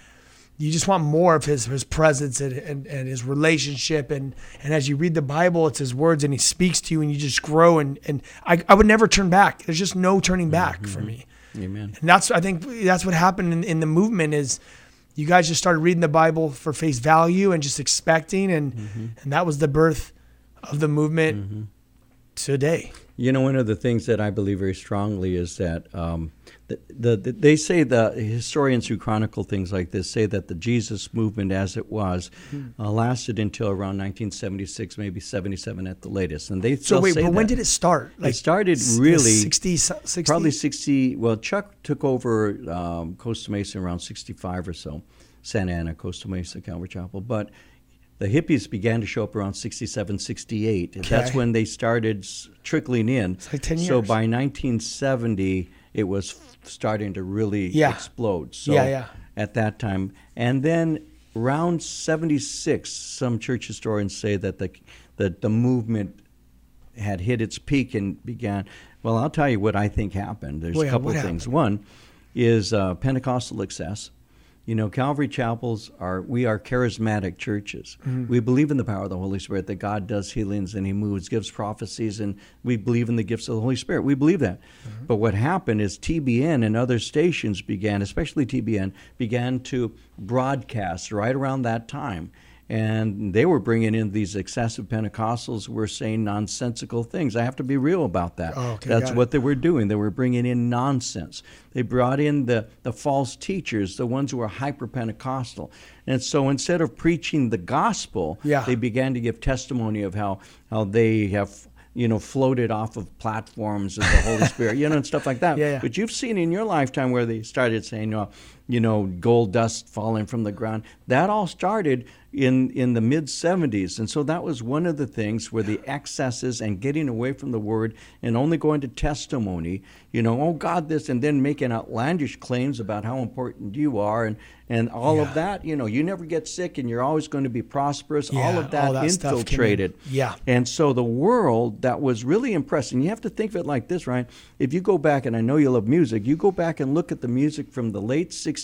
you just want more of his, his presence and, and, and his relationship. And, and as you read the Bible, it's his words and he speaks to you and you just grow. And, and I, I would never turn back. There's just no turning back mm-hmm. for me. Amen. And that's, I think that's what happened in, in the movement is you guys just started reading the Bible for face value and just expecting. And, mm-hmm. and that was the birth of the movement mm-hmm. today. You know, one of the things that I believe very strongly is that um, the, the, the they say the historians who chronicle things like this say that the Jesus movement as it was mm-hmm. uh, lasted until around nineteen seventy-six, maybe seventy-seven at the latest. And they so wait, say but that. When did it start? Like it started really sixty, sixty? Probably sixty. Well, Chuck took over um, Costa Mesa around sixty-five or so, Santa Ana, Costa Mesa, Calvary Chapel, but the hippies began to show up around sixty-seven, sixty-eight. Okay. That's when they started trickling in. It's like ten years. So by nineteen seventy, it was starting to really yeah. explode. So yeah, yeah. at that time. And then around seventy-six, some church historians say that the, that the movement had hit its peak and began. Well, I'll tell you what I think happened. There's well, yeah, a couple of things. Happened? One, is uh, Pentecostal excess. You know, Calvary Chapels are, we are charismatic churches. Mm-hmm. We believe in the power of the Holy Spirit, that God does healings and he moves, gives prophecies, and we believe in the gifts of the Holy Spirit. We believe that. Mm-hmm. But what happened is T B N and other stations began, especially T B N, began to broadcast right around that time. And they were bringing in these excessive Pentecostals who were saying nonsensical things. I have to be real about that. Oh, okay, that's what it. They were doing. They were bringing in nonsense. They brought in the, the false teachers, the ones who were hyper-Pentecostal. And so instead of preaching the gospel, yeah. they began to give testimony of how, how they have, you know, floated off of platforms of the Holy Spirit, you know, and stuff like that. Yeah, yeah. But you've seen in your lifetime where they started saying, oh, you know, gold dust falling from the ground. That all started in, in the mid seventies. And so that was one of the things where the excesses and getting away from the word and only going to testimony, you know, oh, God, this, and then making outlandish claims about how important you are and, and all yeah. of that. You know, you never get sick and you're always going to be prosperous. Yeah, all of that, all that infiltrated. Stuff can, yeah. And so the world that was really impressed, and you have to think of it like this, Ryan. If you go back, and I know you love music, you go back and look at the music from the late sixties,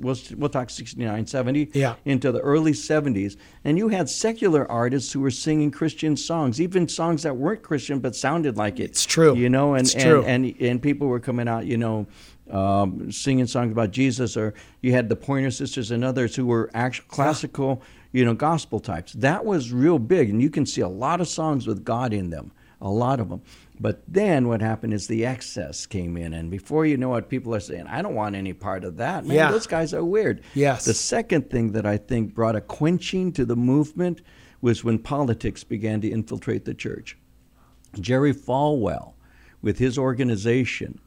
we'll, we'll talk sixty-nine, seventy, yeah. into the early seventies, and you had secular artists who were singing Christian songs, even songs that weren't Christian but sounded like it. It's true. You know, and, it's true. and, and, and people were coming out, you know, Um, singing songs about Jesus, or you had the Pointer Sisters and others who were actual classical, you know, gospel types. That was real big, and you can see a lot of songs with God in them, a lot of them. But then what happened is the excess came in, and before you know it, people are saying, I don't want any part of that. Man, yeah. those guys are weird. Yes. The second thing that I think brought a quenching to the movement was when politics began to infiltrate the church. Jerry Falwell, with his organization,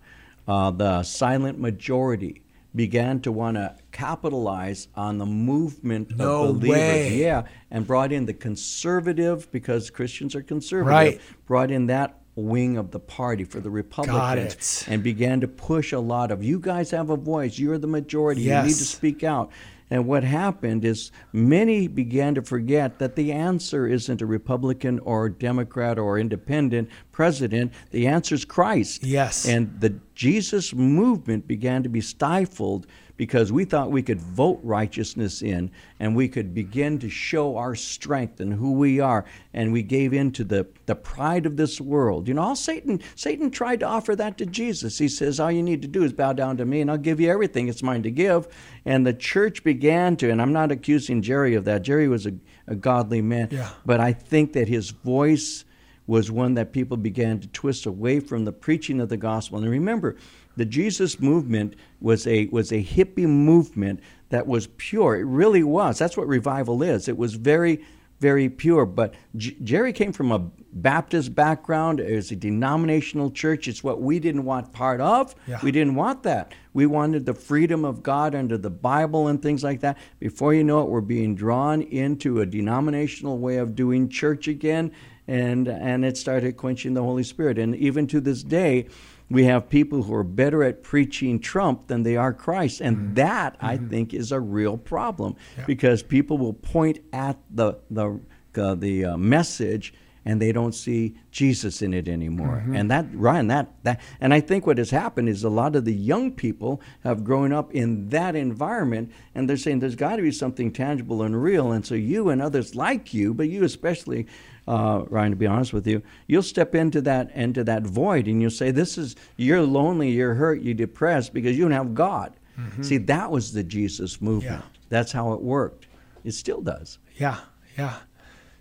Uh, the silent majority, began to want to capitalize on the movement no of believers. Way. Yeah, and brought in the conservative, because Christians are conservative, right. brought in that wing of the party for the Republicans and began to push a lot of, you guys have a voice, you're the majority, yes. you need to speak out. And what happened is many began to forget that the answer isn't a Republican or Democrat or independent president. The answer is Christ. Yes. And the Jesus movement began to be stifled because we thought we could vote righteousness in and we could begin to show our strength and who we are. And we gave in to the, the pride of this world. You know, all Satan, Satan tried to offer that to Jesus. He says, all you need to do is bow down to me and I'll give you everything. It's mine to give. And the church began to, and I'm not accusing Jerry of that. Jerry was a, a godly man. Yeah. But I think that his voice was one that people began to twist away from the preaching of the gospel. And remember, the Jesus movement was a was a hippie movement that was pure. It really was. That's what revival is. It was very, very pure. But J- Jerry came from a Baptist background. It was a denominational church. It's what we didn't want part of. Yeah. We didn't want that. We wanted the freedom of God under the Bible and things like that. Before you know it, we're being drawn into a denominational way of doing church again, and and it started quenching the Holy Spirit. And even to this day, we have people who are better at preaching Trump than they are Christ. And mm-hmm. that, I mm-hmm. think, is a real problem, yeah. because people will point at the, the, uh, the uh, message and they don't see Jesus in it anymore. Mm-hmm. And that, Ryan, that, that, and I think what has happened is a lot of the young people have grown up in that environment, and they're saying there's got to be something tangible and real. And so you and others like you, but you especially, uh, Ryan, to be honest with you, you'll step into that into that void, and you'll say, this is, you're lonely, you're hurt, you're depressed because you don't have God. Mm-hmm. See, that was the Jesus movement. Yeah. That's how it worked. It still does. Yeah, yeah.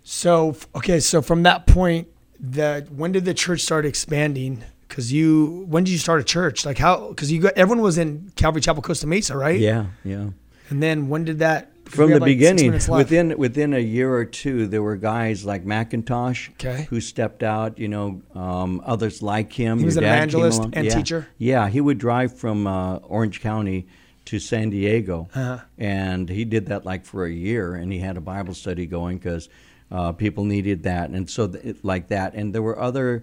So, okay, so from that point, the when did the church start expanding? Because you, when did you start a church? Like how, because you got, everyone was in Calvary Chapel, Costa Mesa, right? Yeah, yeah. And then when did that? From the like beginning, within within a year or two, there were guys like McIntosh, okay. who stepped out, you know, um, others like him. He was Your an evangelist and yeah. teacher? Yeah, he would drive from uh, Orange County to San Diego, uh-huh. and he did that like for a year, and he had a Bible study going because Uh, people needed that, and so th- like that. And there were other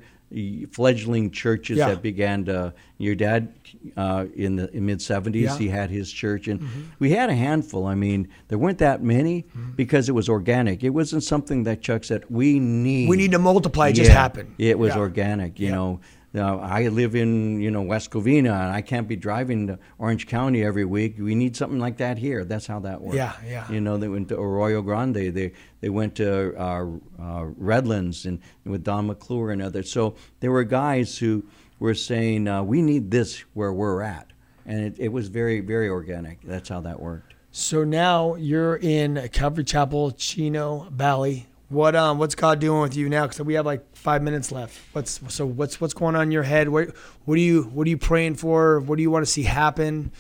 fledgling churches yeah. that began to, your dad uh, in the in mid seventies, yeah. he had his church. And mm-hmm. we had a handful. I mean, there weren't that many mm-hmm. because it was organic. It wasn't something that Chuck said, we need. We need to multiply. It yeah. just happened. It was yeah. organic, you yeah. know. Uh, I live in, you know, West Covina, and I can't be driving to Orange County every week. We need something like that here. That's how that works. Yeah, yeah. You know, they went to Arroyo Grande. They they went to uh, uh, Redlands and with Don McClure and others. So there were guys who were saying, uh, we need this where we're at. And it, it was very, very organic. That's how that worked. So now you're in Calvary Chapel, Chino Valley. What um what's God doing with you now? Because we have like five minutes left. What's so what's what's going on in your head? What what are you what are you praying for? What do you want to see happen?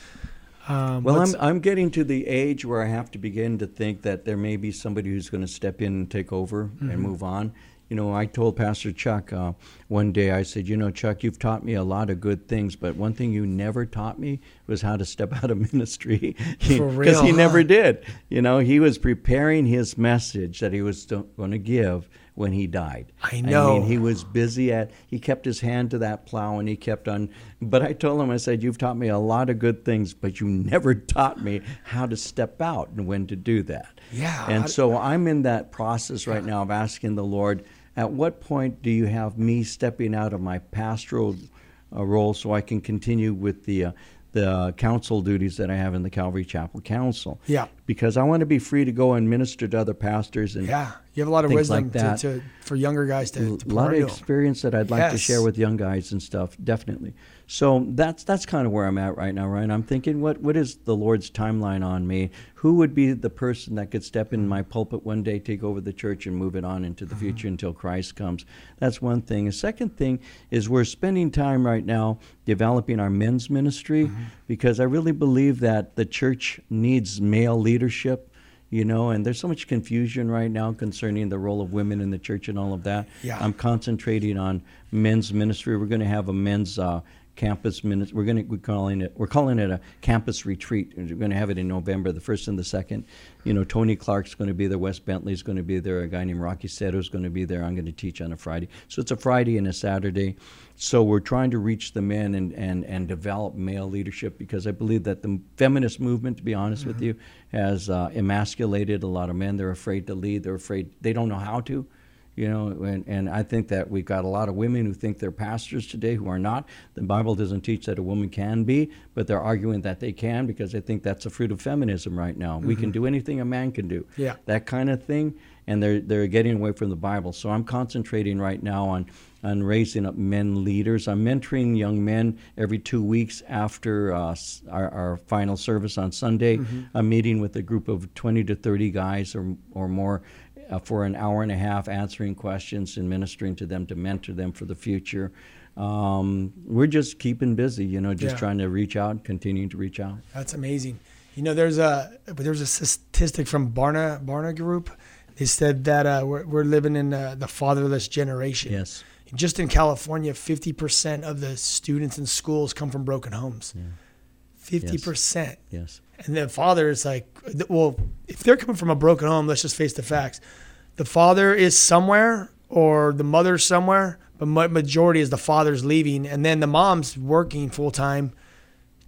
Um, well, I'm I'm getting to the age where I have to begin to think that there may be somebody who's going to step in and take over mm-hmm. and move on. You know, I told Pastor Chuck uh, one day, I said, you know, Chuck, you've taught me a lot of good things, but one thing you never taught me was how to step out of ministry. For real. Because he huh? never did. You know, he was preparing his message that he was going to give when he died. I know. I mean, he was busy at, he kept his hand to that plow and he kept on. But I told him, I said, you've taught me a lot of good things, but you never taught me how to step out and when to do that. Yeah. And I, so I'm in that process right yeah. now of asking the Lord, at what point do you have me stepping out of my pastoral uh, role so I can continue with the uh, the council duties that I have in the Calvary Chapel Council? Yeah. Because I want to be free to go and minister to other pastors. And yeah, you have a lot of wisdom like to, to, for younger guys to, to a lot of experience that I'd like yes. to share with young guys and stuff, definitely. So that's that's kind of where I'm at right now, Ryan. I'm thinking, what what is the Lord's timeline on me? Who would be the person that could step in my pulpit one day, take over the church, and move it on into the mm-hmm. future until Christ comes? That's one thing. The second thing is we're spending time right now developing our men's ministry mm-hmm. because I really believe that the church needs male leaders. Leadership, you know, and there's so much confusion right now concerning the role of women in the church and all of that. Yeah. I'm concentrating on men's ministry. We're going to have a men's uh, campus ministry. We're going to we're calling it we're calling it a campus retreat. We're going to have it in November, the first and the second. You know, Tony Clark's going to be there. Wes Bentley's going to be there. A guy named Rocky Seto's going to be there. I'm going to teach on a Friday. So it's a Friday and a Saturday. So we're trying to reach the men and, and, and develop male leadership because I believe that the feminist movement, to be honest mm-hmm. with you, has uh, emasculated a lot of men. They're afraid to lead. They're afraid. They don't know how to, you know, and, and I think that we've got a lot of women who think they're pastors today who are not. The Bible doesn't teach that a woman can be, but they're arguing that they can because they think that's the fruit of feminism right now. Mm-hmm. We can do anything a man can do. Yeah. That kind of thing. And they're they're getting away from the Bible. So I'm concentrating right now on on raising up men leaders. I'm mentoring young men every two weeks after uh, our, our final service on Sunday. Mm-hmm. I'm meeting with a group of twenty to thirty guys or or more uh, for an hour and a half, answering questions and ministering to them to mentor them for the future. Um, we're just keeping busy, you know, just yeah. trying to reach out, continuing to reach out. That's amazing. You know, there's a there's a statistic from Barna Barna Group. They said that uh, we're, we're living in uh, the fatherless generation. Yes. Just in California, fifty percent of the students in schools come from broken homes. Yeah. fifty percent. Yes. And the father is like, well, if they're coming from a broken home, let's just face the facts. The father is somewhere or the mother's somewhere, but majority is the father's leaving. And then the mom's working full time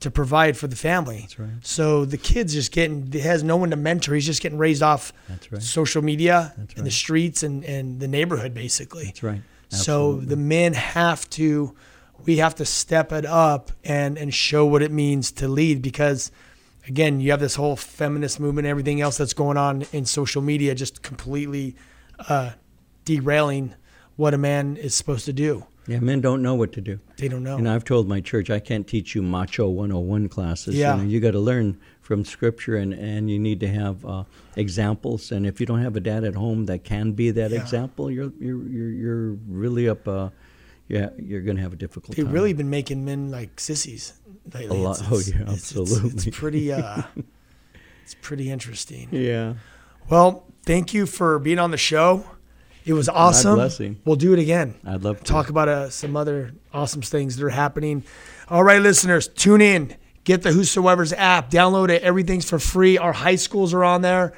to provide for the family. That's right. So the kid's just getting, he has no one to mentor. He's just getting raised off That's right. social media That's right. and the streets and, and the neighborhood, basically. That's right. Absolutely. So the men have to, we have to step it up and, and show what it means to lead because, again, you have this whole feminist movement, everything else that's going on in social media just completely uh, derailing what a man is supposed to do. Yeah, men don't know what to do. They don't know. And I've told my church, I can't teach you macho one oh one classes. Yeah. You know, you got to learn from Scripture, and, and you need to have uh, examples. And if you don't have a dad at home that can be that yeah. example, you're you're you're, you're really up. Uh, yeah, you're going to have a difficult They've time. They've really been making men like sissies lately. A lot. It's, oh yeah, it's, absolutely. It's, it's pretty. Uh, it's pretty interesting. Yeah. Well, thank you for being on the show. It was awesome. My blessing. We'll do it again. I'd love to. Talk about uh, some other awesome things that are happening. All right, listeners, tune in. Get the Whosoever's app. Download it. Everything's for free. Our high schools are on there.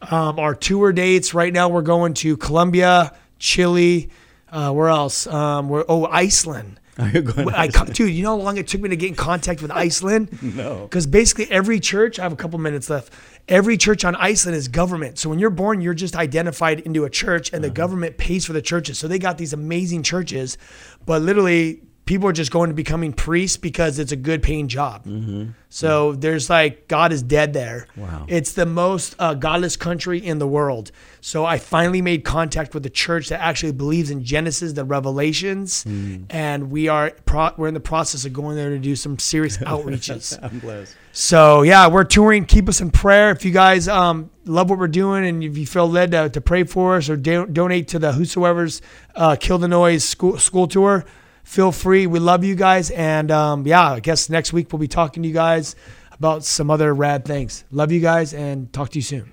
Um, our tour dates. Right now we're going to Colombia, Chile. Uh, where else? Um, we're Oh, Iceland. Are you going to I, Iceland? Dude, you know how long it took me to get in contact with Iceland? No. Because basically every church, I have a couple minutes left, every church on Iceland is government. So when you're born, you're just identified into a church, and uh-huh. the government pays for the churches. So they got these amazing churches, but literally... people are just going to becoming priests because it's a good paying job. Mm-hmm. So yeah. there's like, God is dead there. Wow. It's the most uh, godless country in the world. So I finally made contact with a church that actually believes in Genesis, the Revelations. Mm. And we are, pro- we're in the process of going there to do some serious outreaches. I'm blessed. So yeah, we're touring. Keep us in prayer. If you guys um, love what we're doing and if you feel led to, to pray for us or do- donate to the Whosoever's uh, Kill the Noise school, school tour, feel free. We love you guys. And um, yeah, I guess next week we'll be talking to you guys about some other rad things. Love you guys and talk to you soon.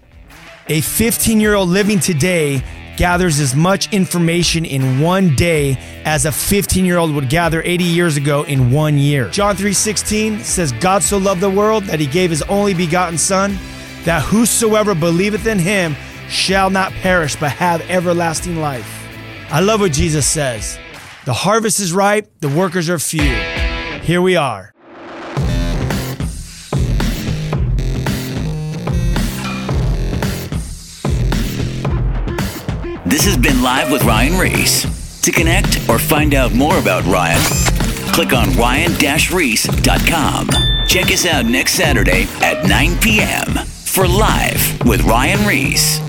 A fifteen-year-old living today gathers as much information in one day as a fifteen-year-old would gather eighty years ago in one year. John three sixteen says, God so loved the world that he gave his only begotten son, that whosoever believeth in him shall not perish but have everlasting life. I love what Jesus says. The harvest is ripe, the workers are few. Here we are. This has been Live with Ryan Reese. To connect or find out more about Ryan, click on ryan dash reese dot com. Check us out next Saturday at nine p.m. for Live with Ryan Reese.